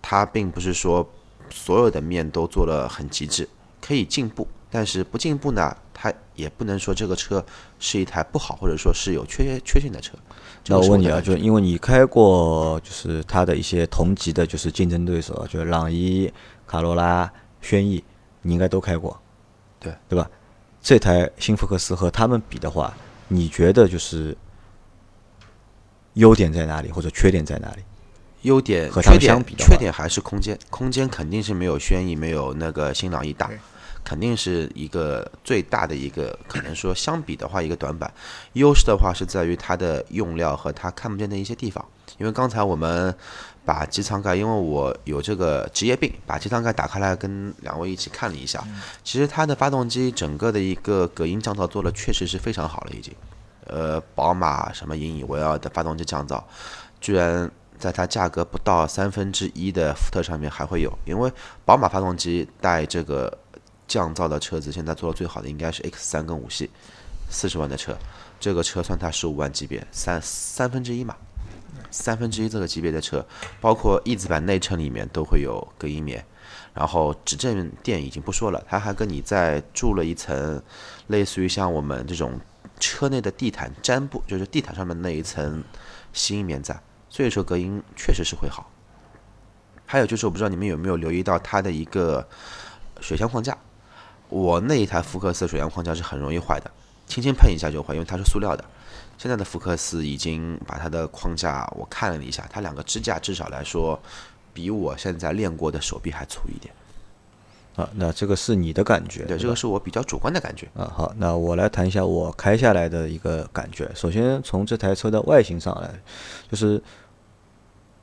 它并不是说所有的面都做了很极致，可以进步。但是不进步呢，它也不能说这个车是一台不好，或者说是有缺缺陷的车。那我问你啊，就因为你开过，就是它的一些同级的，就是竞争对手，就是朗逸、卡罗拉、轩逸，你应该都开过，对对吧？这台新福克斯和他们比的话，你觉得就是优点在哪里，或者缺点在哪里？优点和他们相比的话，缺点缺点还是空间，空间肯定是没有轩逸、没有那个新朗逸大。肯定是一个最大的一个，可能说相比的话一个短板。优势的话是在于它的用料和它看不见的一些地方。因为刚才我们把机舱盖，因为我有这个职业病，把机舱盖打开来跟两位一起看了一下，其实它的发动机整个的一个隔音降噪做的确实是非常好了已经。呃，宝马什么引以为傲的发动机降噪，居然在它价格不到三分之一的福特上面还会有，因为宝马发动机带这个。降噪的车子现在做的最好的应该是 X 三 跟五系，四十万的车，这个车算它十五万级别，三三分之一嘛，三分之一这个级别的车，包括E字版内衬里面都会有隔音棉。然后指正店已经不说了，它还跟你再住了一层，类似于像我们这种车内的地毯毡布，就是地毯上面那一层吸音棉在，所以说隔音确实是会好。还有就是我不知道你们有没有留意到它的一个水箱框架，我那一台福克斯水箱框架是很容易坏的，轻轻碰一下就坏，因为它是塑料的。现在的福克斯已经把它的框架，我看了一下，它两个支架至少来说比我现在练过的手臂还粗一点啊。那这个是你的感觉？ 对， 对，这个是我比较主观的感觉啊。好，那我来谈一下我开下来的一个感觉。首先从这台车的外形上来，就是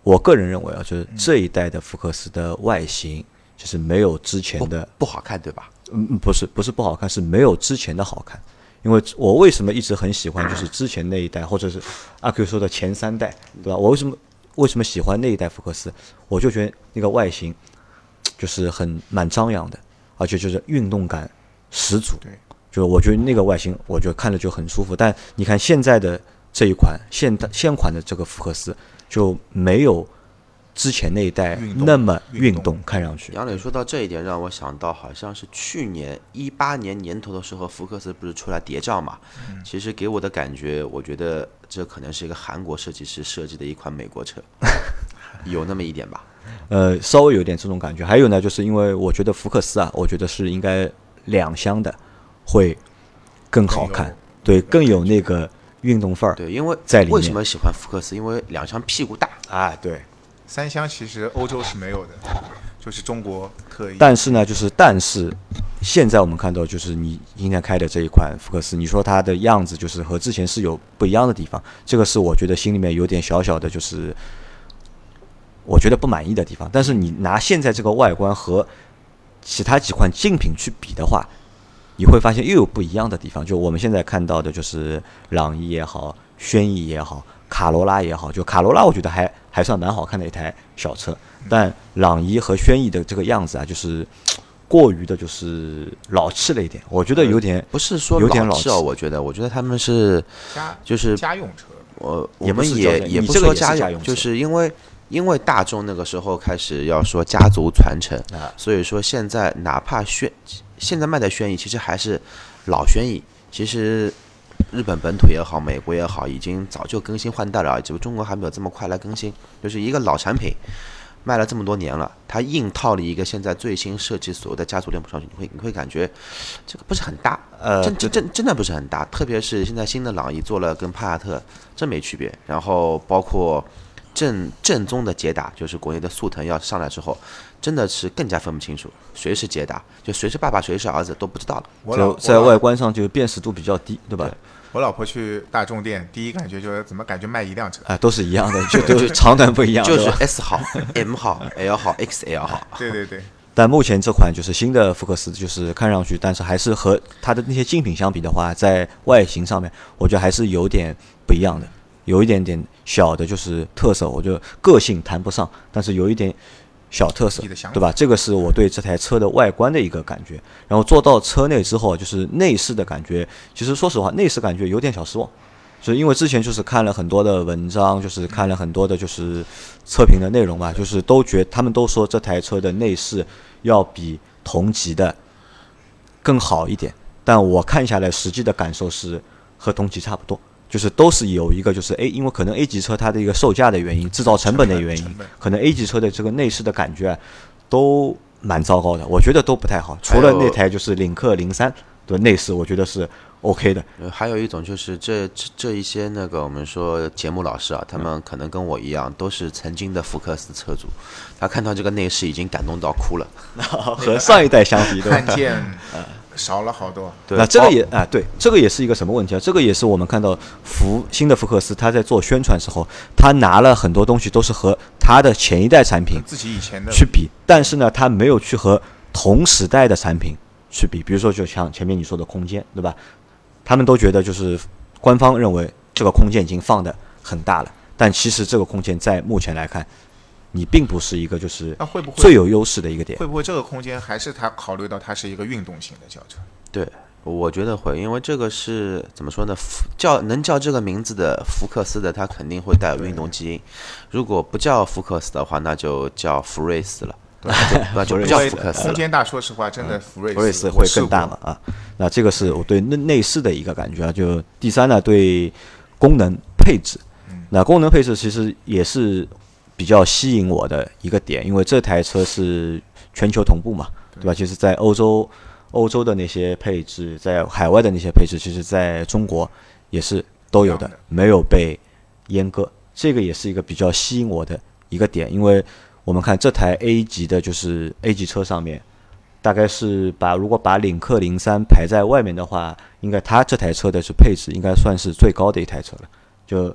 我个人认为啊，就是这一代的福克斯的外形就是没有之前的 不, 不好看，对吧？嗯，不是，不是不好看，是没有之前的好看。因为我为什么一直很喜欢就是之前那一代，或者是阿 Q 说的前三代，对吧？我为什么为什么喜欢那一代福克斯？我就觉得那个外形就是很蛮张扬的，而且就是运动感十足。对，就是我觉得那个外形，我觉得看着就很舒服。但你看现在的这一款现现款的这个福克斯就没有之前那一代那么运动，看上去。杨磊说到这一点，让我想到好像是去年一八年年头的时候，福克斯不是出来谍照嘛？其实给我的感觉，我觉得这可能是一个韩国设计师设计的一款美国车，有那么一点吧？呃，稍微有点这种感觉。还有呢，就是因为我觉得福克斯啊，我觉得是应该两厢的会更好看，对，更有那个运动范儿。对，因为在里面为什么喜欢福克斯？因为两厢屁股大啊，对。三厢其实欧洲是没有的，就是中国特意。但是呢，就是但是，现在我们看到就是你今天开的这一款福克斯，你说它的样子就是和之前是有不一样的地方，这个是我觉得心里面有点小小的，就是我觉得不满意的地方。但是你拿现在这个外观和其他几款竞品去比的话，你会发现又有不一样的地方。就我们现在看到的，就是朗逸也好，轩逸也好。卡罗拉也好，就卡罗拉我觉得还还算蛮好看的一台小车，但朗逸和轩逸的这个样子啊，就是过于的就是老气了一点，我觉得有点、嗯、不是说有点老气哦，我觉得我觉得他们是就是家用车，我我们也也不说家用，就是因为因为大众那个时候开始要说家族传承，啊、所以说现在哪怕轩现在卖的轩逸其实还是老轩逸，其实。日本本土也好，美国也好，已经早就更新换代了，只不过中国还没有这么快来更新。就是一个老产品卖了这么多年了，它硬套了一个现在最新设计所谓的家族脸谱上去，你会你会感觉这个不是很搭，呃，真真真真的不是很搭。特别是现在新的朗逸做了跟帕萨特真没区别，然后包括正正宗的捷达，就是国内的速腾要上来之后，真的是更加分不清楚谁是捷达，就谁是爸爸谁是儿子都不知道了，在外观上就辨识度比较低，对吧？对，我老婆去大众店，第一感觉就是怎么感觉卖一辆车啊，都是一样的，就都是长短不一样，就是 S 号、M 号、L 号、X L 号。对对对。但目前这款就是新的福克斯，就是看上去，但是还是和它的那些竞品相比的话，在外形上面，我觉得还是有点不一样的，有一点点小的就是特色，我觉得个性谈不上，但是有一点小特色，对吧？这个是我对这台车的外观的一个感觉。然后坐到车内之后，就是内饰的感觉，其实说实话内饰感觉有点小失望，就是因为之前就是看了很多的文章，就是看了很多的就是测评的内容嘛，就是都觉他们都说这台车的内饰要比同级的更好一点，但我看下来实际的感受是和同级差不多，就是都是有一个就是 A， 因为可能 A 级车它的一个售价的原因，制造成本的原因，可能 A 级车的这个内饰的感觉、啊、都蛮糟糕的，我觉得都不太好，除了那台就是领克零三的内饰我觉得是 OK 的。还有一种就是这 这, 这一些那个我们说节目老师啊，他们可能跟我一样都是曾经的福克斯车主，他看到这个内饰已经感动到哭了和上一代相比都看见少了好多。对，那这个也、哦、啊，对，这个也是一个什么问题啊？这个也是我们看到福新的福克斯，他在做宣传时候，他拿了很多东西都是和他的前一代产品自己以前的去比，但是呢，他没有去和同时代的产品去比，比如说就像前面你说的空间，对吧？他们都觉得就是官方认为这个空间已经放得很大了，但其实这个空间在目前来看，你并不是一个就是最有优势的一个点。会不会这个空间还是他考虑到它是一个运动型的轿车？对，我觉得会，因为这个是怎么说呢？叫能叫这个名字的福克斯的，它肯定会带有运动基因。如果不叫福克斯的话，那就叫福瑞斯了。那就不叫福克斯了。空间大，说实话，真的福瑞斯、嗯、福瑞斯会更大了啊。那这个是我对内饰的一个感觉啊。就第三呢，对功能配置。那功能配置其实也是比较吸引我的一个点，因为这台车是全球同步嘛，对吧？其实，在欧洲。欧洲的那些配置，在海外的那些配置，其实在中国也是都有的，没有被阉割。这个也是一个比较吸引我的一个点，因为我们看这台 A 级的，就是 A 级车上面，大概是把如果把领克零三排在外面的话，应该它这台车的是配置应该算是最高的一台车了，就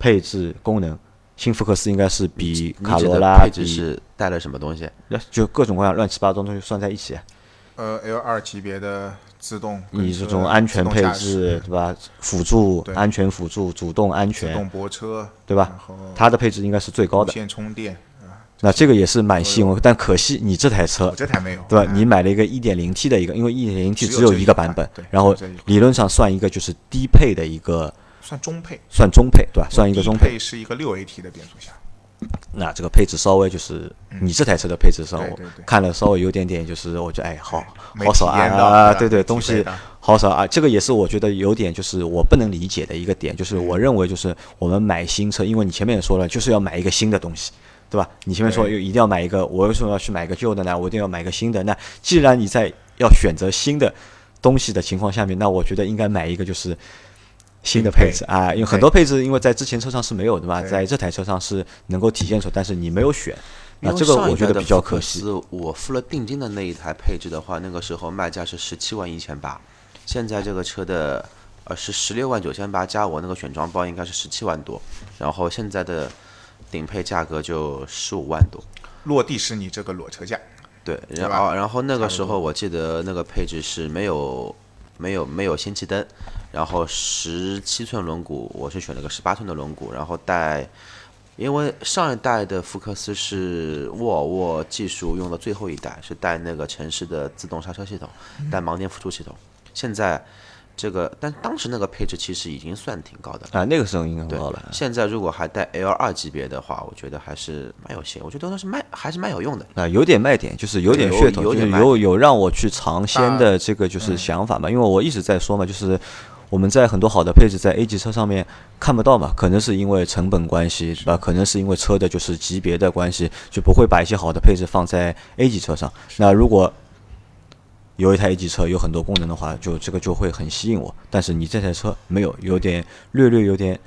配置功能。新福克斯应该是比卡罗拉，配置是带了什么东西？就各种各样乱七八糟东西算在一起。呃 L 二 级别的自动，你这种安全配置对吧？辅助安全辅助主动安全自动泊车对吧？它的配置应该是最高的。无线充电、啊、那这个也是蛮吸引我，但可惜你这台车我这台没有对吧、啊？你买了一个 一点零 T 的一个，因为 一点零 T 只有一个版本，然后理论上算一个就是低配的一个，算中配，算中配对吧？算一个中配是一个 六 A T 的变速箱。那这个配置稍微就是你这台车的配置上，我看了稍微有点点，就是我觉得哎，好好少啊啊，对对，东西好少啊。这个也是我觉得有点就是我不能理解的一个点，就是我认为就是我们买新车，因为你前面也说了，就是要买一个新的东西，对吧？你前面说一定要买一个，我为什么要去买一个旧的呢？我一定要买一个新的。那既然你在要选择新的东西的情况下面，那我觉得应该买一个就是。新的配置啊，因为很多配置因为在之前车上是没有的嘛，在这台车上是能够体现出，但是你没有选，那这个我觉得比较可惜。我付了定金的那一台配置的话，那个时候卖价是十七万一千八，现在这个车的呃是十六万九千八加我那个选装包应该是十七万多，然后现在的顶配价格就十五万多，落地是你这个裸车价。对，然后然后那个时候我记得那个配置是没有。没有没有氙气灯，然后十七寸轮毂，我是选了个十八寸的轮毂，然后带，因为上一代的福克斯是沃尔沃技术用的最后一代，是带那个城市的自动刹车系统，带盲点辅助系统。现在这个，但当时那个配置其实已经算挺高的啊，那个时候应该很高了。现在如果还带 L 二 级别的话，我觉得还是蛮有限，我觉得是蛮还是蛮有用的啊，有点卖点，就是有点噱头，有 有, 点有有让我去尝鲜的这个就是想法嘛，啊嗯、因为我一直在说嘛，就是我们在很多好的配置在 A 级车上面看不到嘛，可能是因为成本关系，对吧？可能是因为车的就是级别的关系，就不会把一些好的配置放在 A 级车上。那如果有一台 A 级车有很多功能的话，就这个就会很吸引我，但是你这台车没有，有点略略有点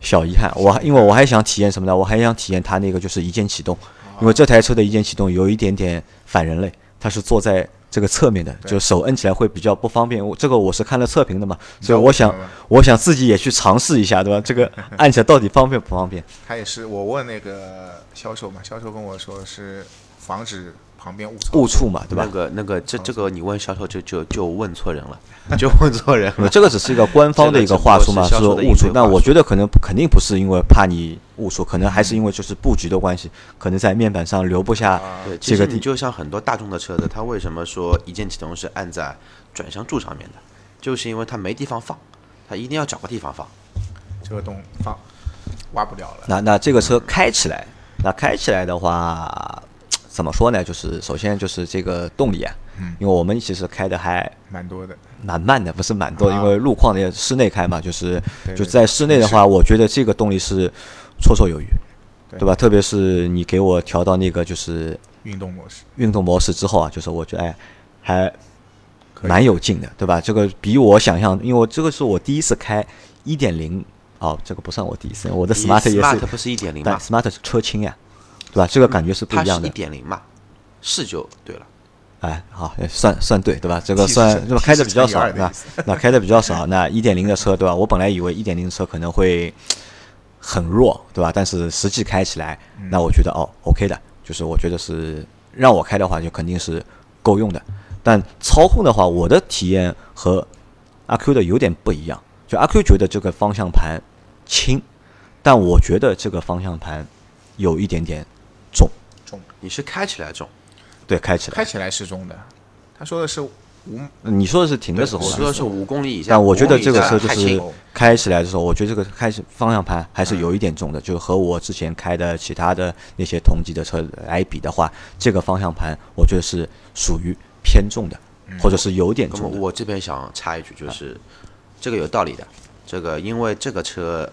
小遗憾。我因为我还想体验什么呢？我还想体验它那个就是一键启动，因为这台车的一键启动有一点点反人类，它是坐在这个侧面的，就手摁起来会比较不方便。这个我是看了测评的嘛，所以我想我想自己也去尝试一下，对吧？这个按起来到底方便不方便？他也是我问那个销售嘛，销售跟我说是防止旁边误触嘛，对吧？那个那个，这这个你问销售就就就问错人了，就问错人了。这个只是一个官方的一个话术嘛，说误触。那我觉得可能肯定不是因为怕你误触，可能还是因为就是布局的关系，可能在面板上留不下这个地。对，其实你就像很多大众的车子，它为什么说一键启动是按在转向柱上面的，就是因为它没地方放，它一定要找个地方放，这个洞放挖不了了。那那这个车开起来，那开起来的话。怎么说呢？就是首先就是这个动力啊，嗯、因为我们其实开的还蛮多的，蛮慢的，不是蛮多，啊、因为路况的室内开嘛，就是对对对就在室内的话，我觉得这个动力是绰绰有余，对吧？对特别是你给我调到那个就是运动模式，运动模式之后啊，就是我觉得哎还蛮有劲的，对吧？这个比我想象，因为我这个是我第一次开一点零啊，这个不算我第一次，我的 smart 也是 smart 不是一点零嘛 ，smart 是车轻呀、啊。对吧？这个感觉是不一样的。它是 一点零 嘛，是就对了。哎，好，算算对，对吧？这个算，那么开的比较少，那那开的比较少，那 一点零 的车，对吧？我本来以为 一点零 的车可能会很弱，对吧？但是实际开起来，那我觉得哦 ，OK 的，就是我觉得是让我开的话，就肯定是够用的。但操控的话，我的体验和阿 Q 的有点不一样。就阿 Q 觉得这个方向盘轻，但我觉得这个方向盘有一点点。重，你是开起来重，对，开起来，开起来是重的。他说的是你说的是停的时候，我说的是五公里以下。但我觉得这个车就是开起来的时候，我觉得这个开始方向盘还是有一点重的，嗯、就和我之前开的其他的那些同级的车来比的话，这个方向盘我觉得是属于偏重的，嗯、或者是有点重的。我这边想插一句，就是、嗯、这个有道理的，这个因为这个车。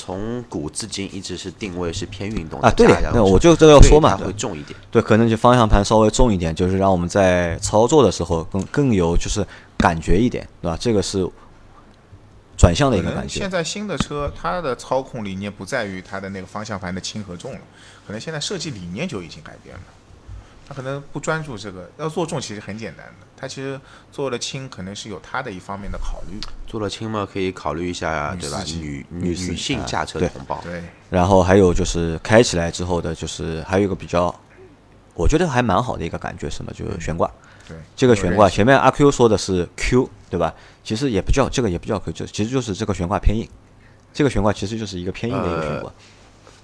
从古至今一直是定位是偏运动的啊，对的，那我就这个要说嘛，它会重一点，对，可能就方向盘稍微重一点，就是让我们在操作的时候更更有就是感觉一点，对吧？这个是转向的一个感觉。现在新的车它的操控理念不在于它的那个方向盘的轻和重了，可能现在设计理念就已经改变了，它可能不专注这个，要做重其实很简单的。它其实做了轻，可能是有它的一方面的考虑。做了轻嘛，可以考虑一下，对吧？女女女性驾车同胞、啊。对。然后还有就是开起来之后的，就是还有一个比较，我觉得还蛮好的一个感觉，什么就是悬挂。对。这个悬挂，前面阿 Q 说的是 Q， 对吧？其实也不叫这个，也不叫 Q， 就其实就是这个悬挂偏硬。这个悬挂其实就是一个偏硬的一个悬挂。呃、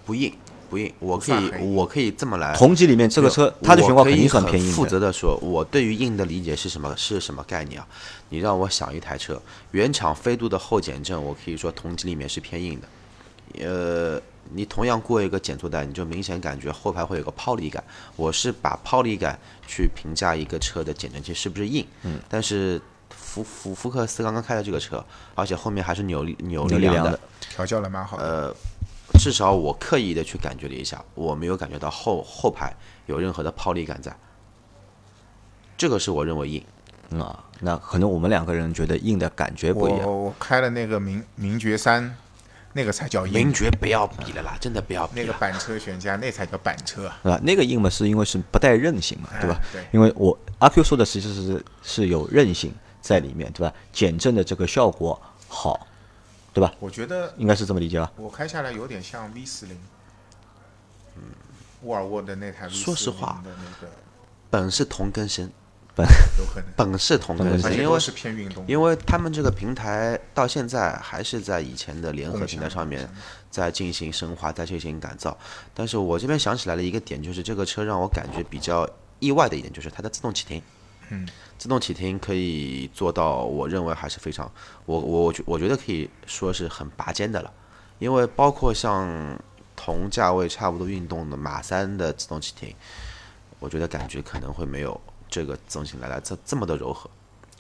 不硬。不硬，我可以，我可以这么来。同级里面这个车，它的悬挂肯定很便宜。负责的说，我对于硬的理解是什么？是什么概念啊？你让我想一台车，原厂飞度的后减震，我可以说同级里面是偏硬的。呃，你同样过一个减速带，你就明显感觉后排会有个抛离感。我是把抛离感去评价一个车的减震器是不是硬。嗯。但是福福福克斯刚刚开的这个车，而且后面还是扭力扭力梁的，调教了蛮好的。呃。至少我刻意的去感觉了一下，我没有感觉到后后排有任何的抛离感在，这个是我认为硬、嗯、啊。那可能我们两个人觉得硬的感觉不一样。我我开了那个名名爵三，那个才叫硬。名爵不要比了啦，真的不要比了。那个板车悬架那才叫板车啊，那个硬嘛是因为是不带韧性嘛，对吧？嗯、对，因为我阿 Q 说的其实是是有韧性在里面，对吧？减震的这个效果好。对吧？我觉得应该是这么理解吧。我开下来有点像 V 四十， 嗯，沃尔沃的那台 V 四十。说实话，本是同根生，本有可能本是同根生，因为是偏运动，因为他们这个平台到现在还是在以前的联合平台上面在进行升华，在进行改造。但是我这边想起来了一个点，就是这个车让我感觉比较意外的一点，就是它的自动启停。嗯，自动启停可以做到，我认为还是非常，我我我觉得可以说是很拔尖的了，因为包括像同价位差不多运动的马三的自动启停，我觉得感觉可能会没有这个自动启停来来这这么的柔和，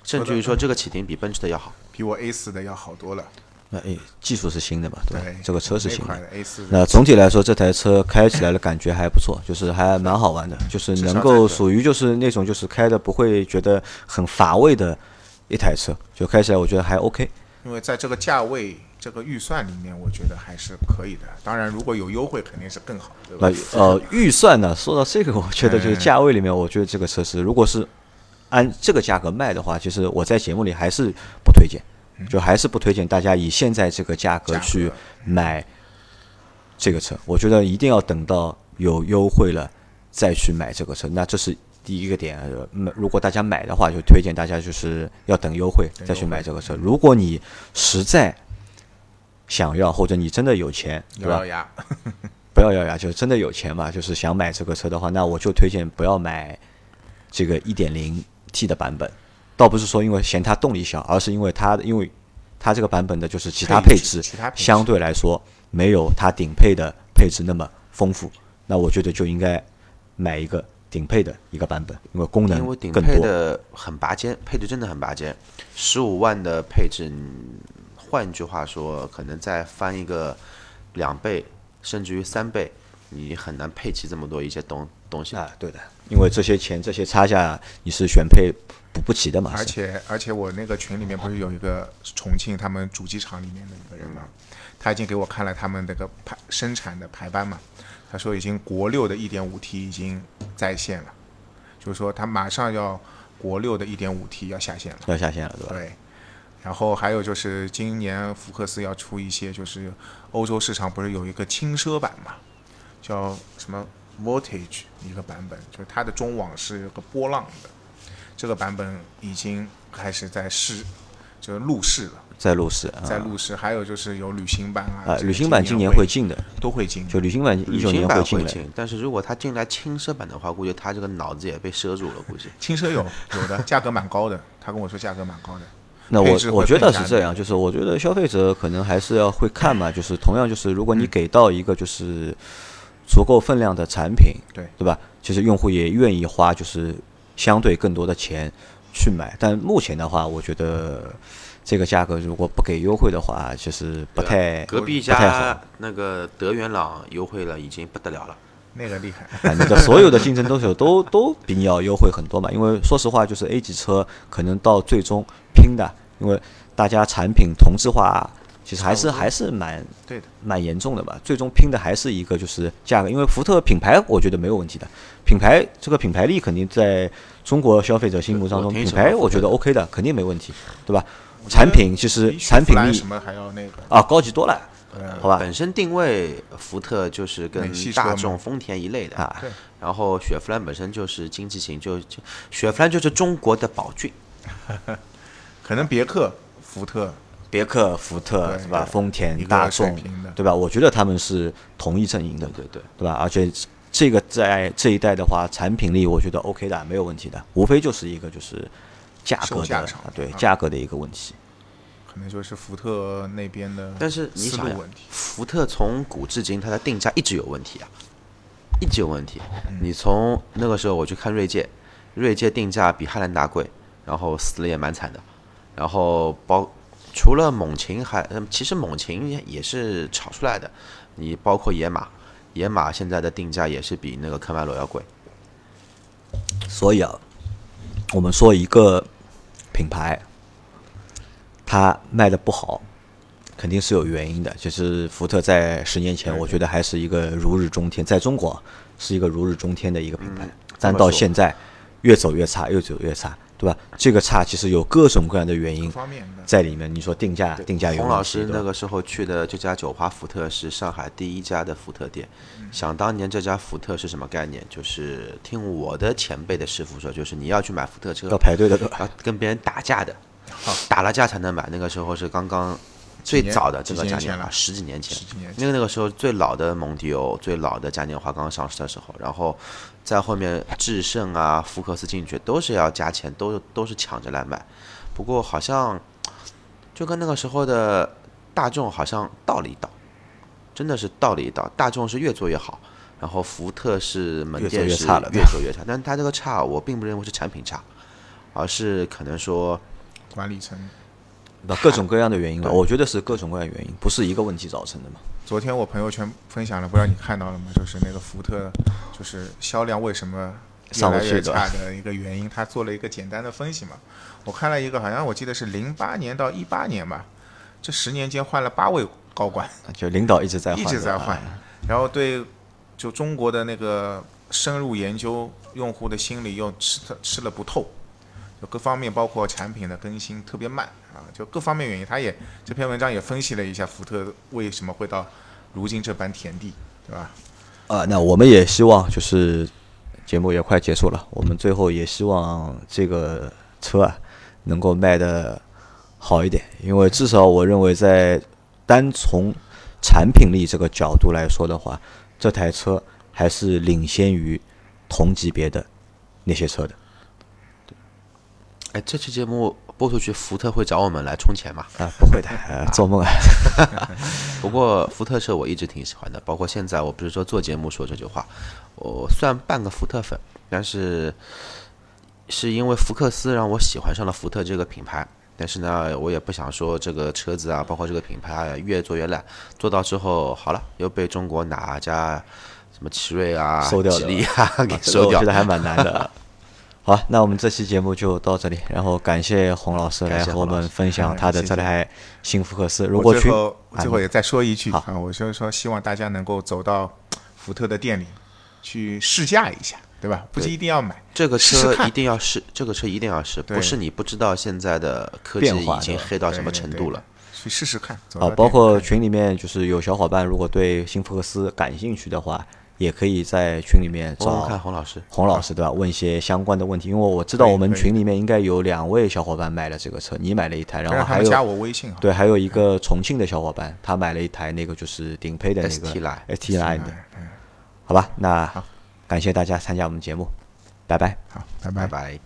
甚至于说这个启停比奔驰的要好，比我 A 四 的要好多了。那哎，技术是新的吧？对，对这个车是新的。那总体来说，这台车开起来的感觉还不错，就是还蛮好玩的，就是能够属于就是那种就是开的不会觉得很乏味的一台车，就开起来我觉得还 OK。因为在这个价位、这个预算里面，我觉得还是可以的。当然，如果有优惠，肯定是更好，对吧？呃，预算呢，说到这个，我觉得就是价位里面，我觉得这个车是，如果是按这个价格卖的话，其实我在节目里还是不推荐。就还是不推荐大家以现在这个价格去买这个车，我觉得一定要等到有优惠了再去买这个车。那这是第一个点，如果大家买的话，就推荐大家就是要等优惠再去买这个车。如果你实在想要，或者你真的有钱，对吧？不要咬牙，就是真的有钱嘛，就是想买这个车的话，那我就推荐不要买这个 一点零 T 的版本。倒不是说因为嫌它动力小，而是因为它因为它这个版本的就是其他配置相对来说没有它顶配的配置那么丰富。那我觉得就应该买一个顶配的一个版本，因为功能更多。因为顶配的很拔尖，配置真的很拔尖。十五万的配置，换句话说，可能再翻一个两倍甚至于三倍，你很难配齐这么多一些东东西啊。对的，因为这些钱这些差价你是选配。补不齐的嘛，而且而且我那个群里面不是有一个重庆他们主机厂里面的一个人嘛，他已经给我看了他们那个排生产的排班嘛，他说已经国六的 一点五 T 已经在线了，就是说他马上要国六的 一点五 T 要下线了，要下线了，对吧？对。然后还有就是今年福克斯要出一些，就是欧洲市场不是有一个轻奢版嘛，叫什么 Voltage 一个版本，就是它的中网是个波浪的。这个版本已经开始在试就是路试了，在路试，在路试，还有就是有旅行版啊，旅行版今年会进的，都会进，就旅行版一九年会进，但是如果他进来轻奢版的话，估计他这个脑子也被遮住了，估计轻奢有有的价格蛮高的，他跟我说价格蛮高的。那我我觉得是这样，就是我觉得消费者可能还是要会看嘛，就是同样就是如果你给到一个就是足够分量的产品，对对吧？其实用户也愿意花就是相对更多的钱去买，但目前的话，我觉得这个价格如果不给优惠的话，其实不太隔壁家那个德元朗优惠了，已经不得了了。那个厉害，哎，那个所有的竞争对手都都比你要优惠很多嘛。因为说实话，就是 A 级车可能到最终拼的，因为大家产品同质化其实还是还是蛮对的，蛮严重的吧。最终拼的还是一个就是价格，因为福特品牌我觉得没有问题的，品牌这个品牌力肯定在中国消费者心目当中，品牌我觉得 OK 的，肯定没问题，对吧？产品其实产品力什么还要那个啊，高级多了。好吧，本身定位福特就是跟大众、丰田一类的啊，然后雪佛兰本身就是经济型，就雪佛兰就是中国的宝骏，可能别克、福特、别克、福特是吧？丰田、大众对吧？我觉得他们是同一阵营的，对对对吧？而且这个在这一代的话，产品力我觉得 OK 的，没有问题的，无非就是一个就是价格的对价格的一个问题。可能就是福特那边的，但是你想，福特从古至今它的定价一直有问题啊，一直有问题。你从那个时候我去看锐界，锐界定价比汉兰达贵，然后死了也蛮惨的。然后包除了猛禽还，其实猛禽也是炒出来的。你包括野马，野马现在的定价也是比那个科迈罗要贵。所以啊，我们说一个品牌。它卖的不好肯定是有原因的，就是福特在十年前我觉得还是一个如日中天，在中国是一个如日中天的一个品牌，但到现在越走越差，越走越差，对吧？这个差其实有各种各样的原因在里面。你说定价，定价有问题。洪老师那个时候去的这家九华福特是上海第一家的福特店，想当年这家福特是什么概念？就是听我的前辈的师傅说，就是你要去买福特车要排队的，要跟别人打架的，打了价才能买。那个时候是刚刚最早的这个嘉年华，十几年前，那个那个时候最老的蒙迪欧、最老的嘉年华刚上市的时候，然后在后面智胜啊、福克斯进去都是要加钱，都都是抢着来买。不过好像就跟那个时候的大众好像倒了一倒，真的是倒了一倒。大众是越做越好，然后福特是门店是越做越差，越做越差。但它这个差，我并不认为是产品差，而是可能说。管理层，各种各样的原因吧，我觉得是各种各样的原因，不是一个问题造成的嘛。昨天我朋友圈分享了，不知道你看到了吗？就是那个福特，就是销量为什么越来越差的一个原因，他做了一个简单的分析嘛。我看了一个，好像我记得是零八年到一八年吧，这十年间换了八位高管，就领导一直在换，一直在换。然后对，就中国的那个深入研究用户的心理，又吃吃了不透。各方面包括产品的更新特别慢啊，就各方面原因，他也这篇文章也分析了一下福特为什么会到如今这般田地，对吧？啊，那我们也希望就是节目也快结束了，我们最后也希望这个车啊能够卖得好一点，因为至少我认为在单从产品力这个角度来说的话，这台车还是领先于同级别的那些车的。哎，这期节目播出去，福特会找我们来充钱吗？啊，不会的，呃、做梦啊！不过福特车我一直挺喜欢的，包括现在，我不是说做节目说这句话，我算半个福特粉，但是是因为福克斯让我喜欢上了福特这个品牌。但是呢，我也不想说这个车子啊，包括这个品牌啊，越做越烂，做到之后好了，又被中国哪家什么奇瑞啊、吉利啊给收掉，我觉得还蛮难的。好，那我们这期节目就到这里，然后感谢洪老师来和我们分享他的这台新福克斯。如果去，我最后也再说一句啊，我就是说希望大家能够走到福特的店里去试驾一下，对吧？不是一定要买，这个车一定要试，这个车一定要试，不是你不知道现在的科技已经黑到什么程度了。去试试看啊！包括群里面就是有小伙伴，如果对新福克斯感兴趣的话，也可以在群里面找洪老师，洪老师对吧？问一些相关的问题，因为我知道我们群里面应该有两位小伙伴买了这个车，你买了一台，然后还有加我微信，对，还有一个重庆的小伙伴，他买了一台那个就是顶配的那个 S T Line 的，好吧？那感谢大家参加我们节目，拜拜，好，拜拜拜。